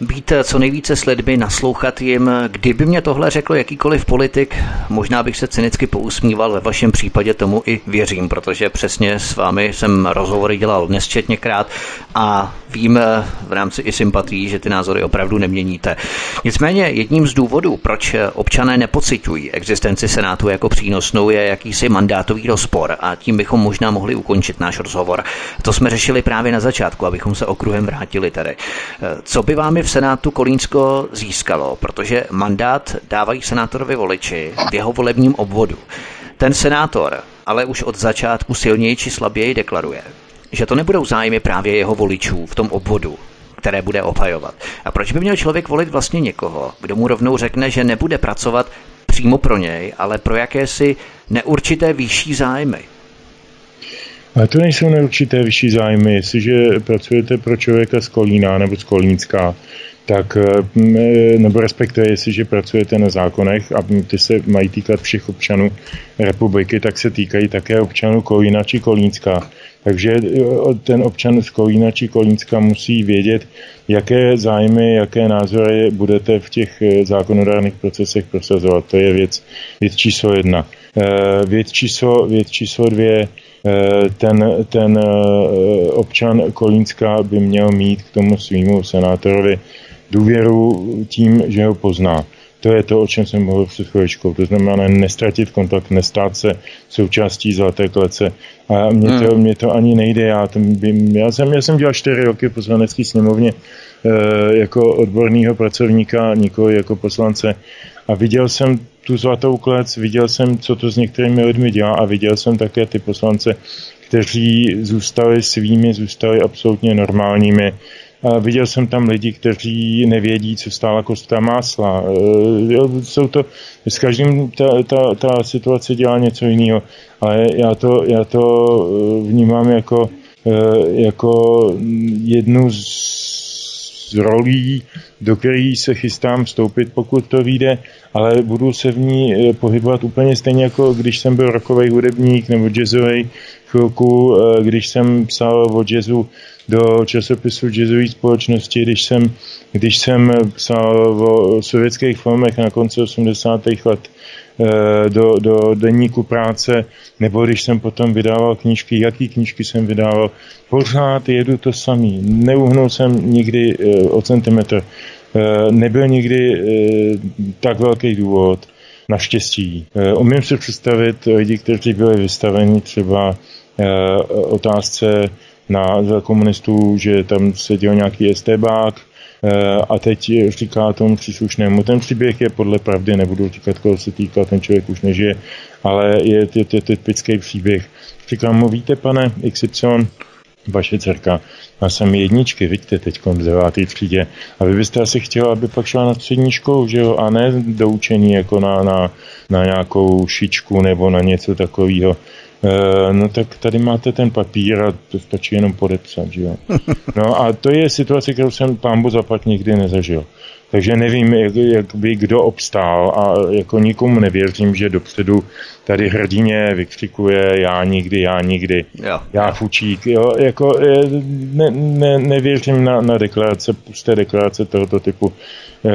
Být co nejvíce s lidmi, naslouchat jim. Kdyby mě tohle řekl jakýkoliv politik, možná bych se cynicky pousmíval, ve vašem případě tomu i věřím, protože přesně s vámi jsem rozhovory dělal nesčetněkrát a vím v rámci i sympatií, že ty názory opravdu neměníte. Nicméně jedním z důvodů, proč občané nepociťují existenci Senátu jako přínosnou, je jakýsi mandátový rozpor a tím bychom možná mohli ukončit náš rozhovor. To jsme řešili právě na začátku, abychom se okruhem vrátili tady. Co by vám v Senátu Kolínsko získalo, protože mandát dávají senátorovi voliči v jeho volebním obvodu. Ten senátor ale už od začátku silněji či slaběji deklaruje, že to nebudou zájmy právě jeho voličů v tom obvodu, které bude obhajovat. A proč by měl člověk volit vlastně někoho, kdo mu rovnou řekne, že nebude pracovat přímo pro něj, ale pro jakési neurčité vyšší zájmy? Ale to nejsou neurčité vyšší zájmy. Jestliže pracujete pro člověka z Kolína nebo z Kolínska, tak, nebo respektive, jestliže pracujete na zákonech a ty se mají týkat všech občanů republiky, tak se týkají také občanů Kolína či Kolínska. Takže ten občan z Kolína či Kolínska musí vědět, jaké zájmy, jaké názory budete v těch zákonodárných procesech prosazovat. To je věc, věc číslo jedna. Věc číslo, věc číslo dvě, ten, ten občan Kolínska by měl mít k tomu svýmu senátorovi důvěru tím, že ho pozná. To je to, o čem jsem mluvil před chvíličkou. To znamená nestratit kontakt, nestát se součástí zlaté klece. A mně to, hmm. mně to ani nejde. Já, to by, já, jsem, já jsem dělal čtyři roky v poslanecké sněmovně e, jako odborného pracovníka, nikoli jako poslance. A viděl jsem tu zlatou klec, viděl jsem, co to s některými lidmi dělá a viděl jsem také ty poslance, kteří zůstali svými, zůstali absolutně normálními. A viděl jsem tam lidi, kteří nevědí, co stála kostka másla. Jsou to, s každým ta, ta, ta situace dělá něco jiného, ale já to, já to vnímám jako, jako jednu z rolí, do které se chystám vstoupit, pokud to vyjde, ale budu se v ní pohybovat úplně stejně, jako když jsem byl rockovej hudebník nebo jazzovej chvilku, když jsem psal o jazzu do časopisu jazzové společnosti, když jsem, když jsem psal o sovětských filmech na konci osmdesátých let do, do deníku práce, nebo když jsem potom vydával knížky, jaký knížky jsem vydával, pořád jedu to samý. Neuhnul jsem nikdy o centimetr. Nebyl nikdy tak velký důvod, naštěstí. Umím si představit lidi, kteří byli vystaveni třeba otázce na za komunistů, že tam seděl nějaký estébák a teď říká tomu příslušnému. Ten příběh je podle pravdy, nebudu říkat, koho se týká, ten člověk už nežije, ale je to typický příběh. Říkám mu, víte, pane iks ypsilon, vaše dcerka, já jsem jedničky, vidíte, teď v devátý třídě, a vy byste asi chtěla, aby pak šla na střední školu, že jo, a ne do učení jako na, na, na nějakou šičku nebo na něco takového. No tak tady máte ten papír a to stačí jenom podepsat, že jo. No a to je situace, kterou jsem pánbu zaplať nikdy nezažil. Takže nevím, jak, jak by kdo obstál a jako nikomu nevěřím, že dopředu tady hrdině vykřikuje já nikdy, já nikdy, jo. já fučík, jo, jako ne, ne, nevěřím na, na deklarace, pusté deklarace tohoto typu, e,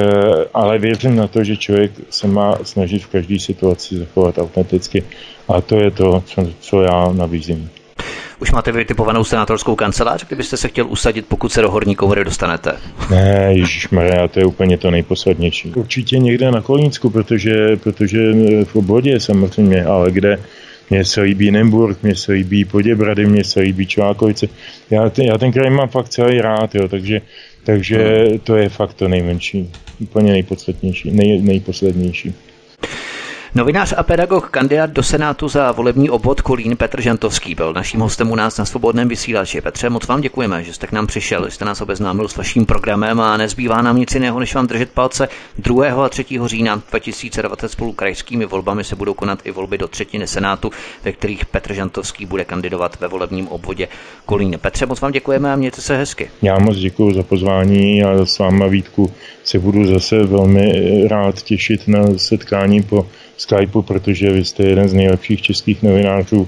ale věřím na to, že člověk se má snažit v každé situaci zachovat autenticky a to je to, co, co já nabízím. Už máte vytipovanou senátorskou kancelář, kdybyste se chtěl usadit, pokud se do horní komory dostanete? Ne, ježišmarja, to je úplně to nejposlednější. Určitě někde na Kolínsku, protože, protože v Obvodě samozřejmě, ale kde? Mně se líbí Nymburk, mně se líbí Poděbrady, mně se líbí Čelákovice. Já ten, já ten kraj mám fakt celý rád, jo, takže, takže to je fakt to nejmenší, úplně nejposlednější, nej, nejposlednější. Novinář a pedagog, kandidát do Senátu za volební obvod Kolín Petr Žantovský byl naším hostem u nás na Svobodném vysílači. Petře, moc vám děkujeme, že jste k nám přišel, že jste nás obeznámil s vaším programem a nezbývá nám nic jiného, než vám držet palce. druhého a třetího října dva tisíce dvacet spolu krajskými volbami se budou konat i volby do třetiny Senátu, ve kterých Petr Žantovský bude kandidovat ve volebním obvodě Kolín. Petře, moc vám děkujeme a mějte se hezky. Já moc děkuji za pozvání a s váma, Vítku, se budu zase velmi rád těšit na setkání po Skypeu, protože vy jste jeden z nejlepších českých novinářů,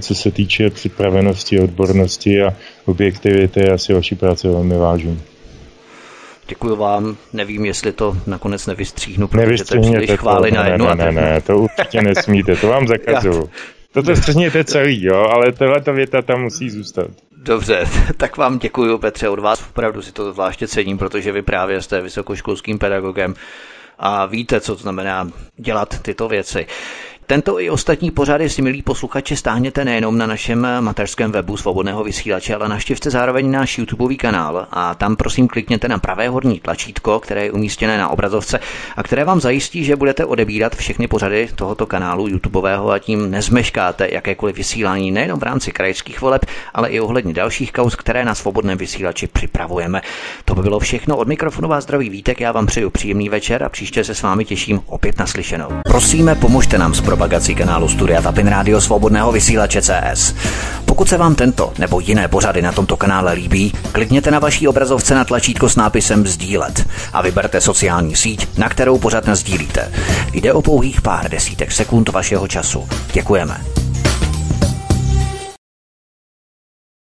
co se týče připravenosti, odbornosti a objektivity. Já si vaší práce velmi vážím. Děkuji vám. Nevím, jestli to nakonec nevystříhnu, protože to je příliš chvály na jednu. Ne, ne, ne, to určitě nesmíte, to vám zakazuju. Toto střihněte celý, jo, ale tato věta tam musí zůstat. Dobře, tak vám děkuji, Petře, od vás opravdu si to zvláště cením, protože vy právě jste vysokoškolským pedagogem a víte, co znamená dělat tyto věci. Tento i ostatní pořady si, milí posluchači, stáhněte nejenom na našem mateřském webu Svobodného vysílače, ale navštivte zároveň náš YouTubeový kanál a tam prosím klikněte na pravé horní tlačítko, které je umístěné na obrazovce a které vám zajistí, že budete odebírat všechny pořady tohoto kanálu YouTubeového a tím nezmeškáte jakékoliv vysílání nejenom v rámci krajských voleb, ale i ohledně dalších kauz, které na Svobodném vysílači připravujeme. To by bylo všechno. Od mikrofonu vás zdraví Vítek, já vám přeju příjemný večer a příště se s vámi těším opět naslyšenou. Prosíme, pomožte nám s propagací kanálu Studia Tapin Rádio Svobodného vysílače C S. Pokud se vám tento nebo jiné pořady na tomto kanále líbí, klikněte na vaší obrazovce na tlačítko s nápisem sdílet a vyberte sociální síť, na kterou pořad nasdílíte. Jde o pouhých pár desítek sekund vašeho času. Děkujeme.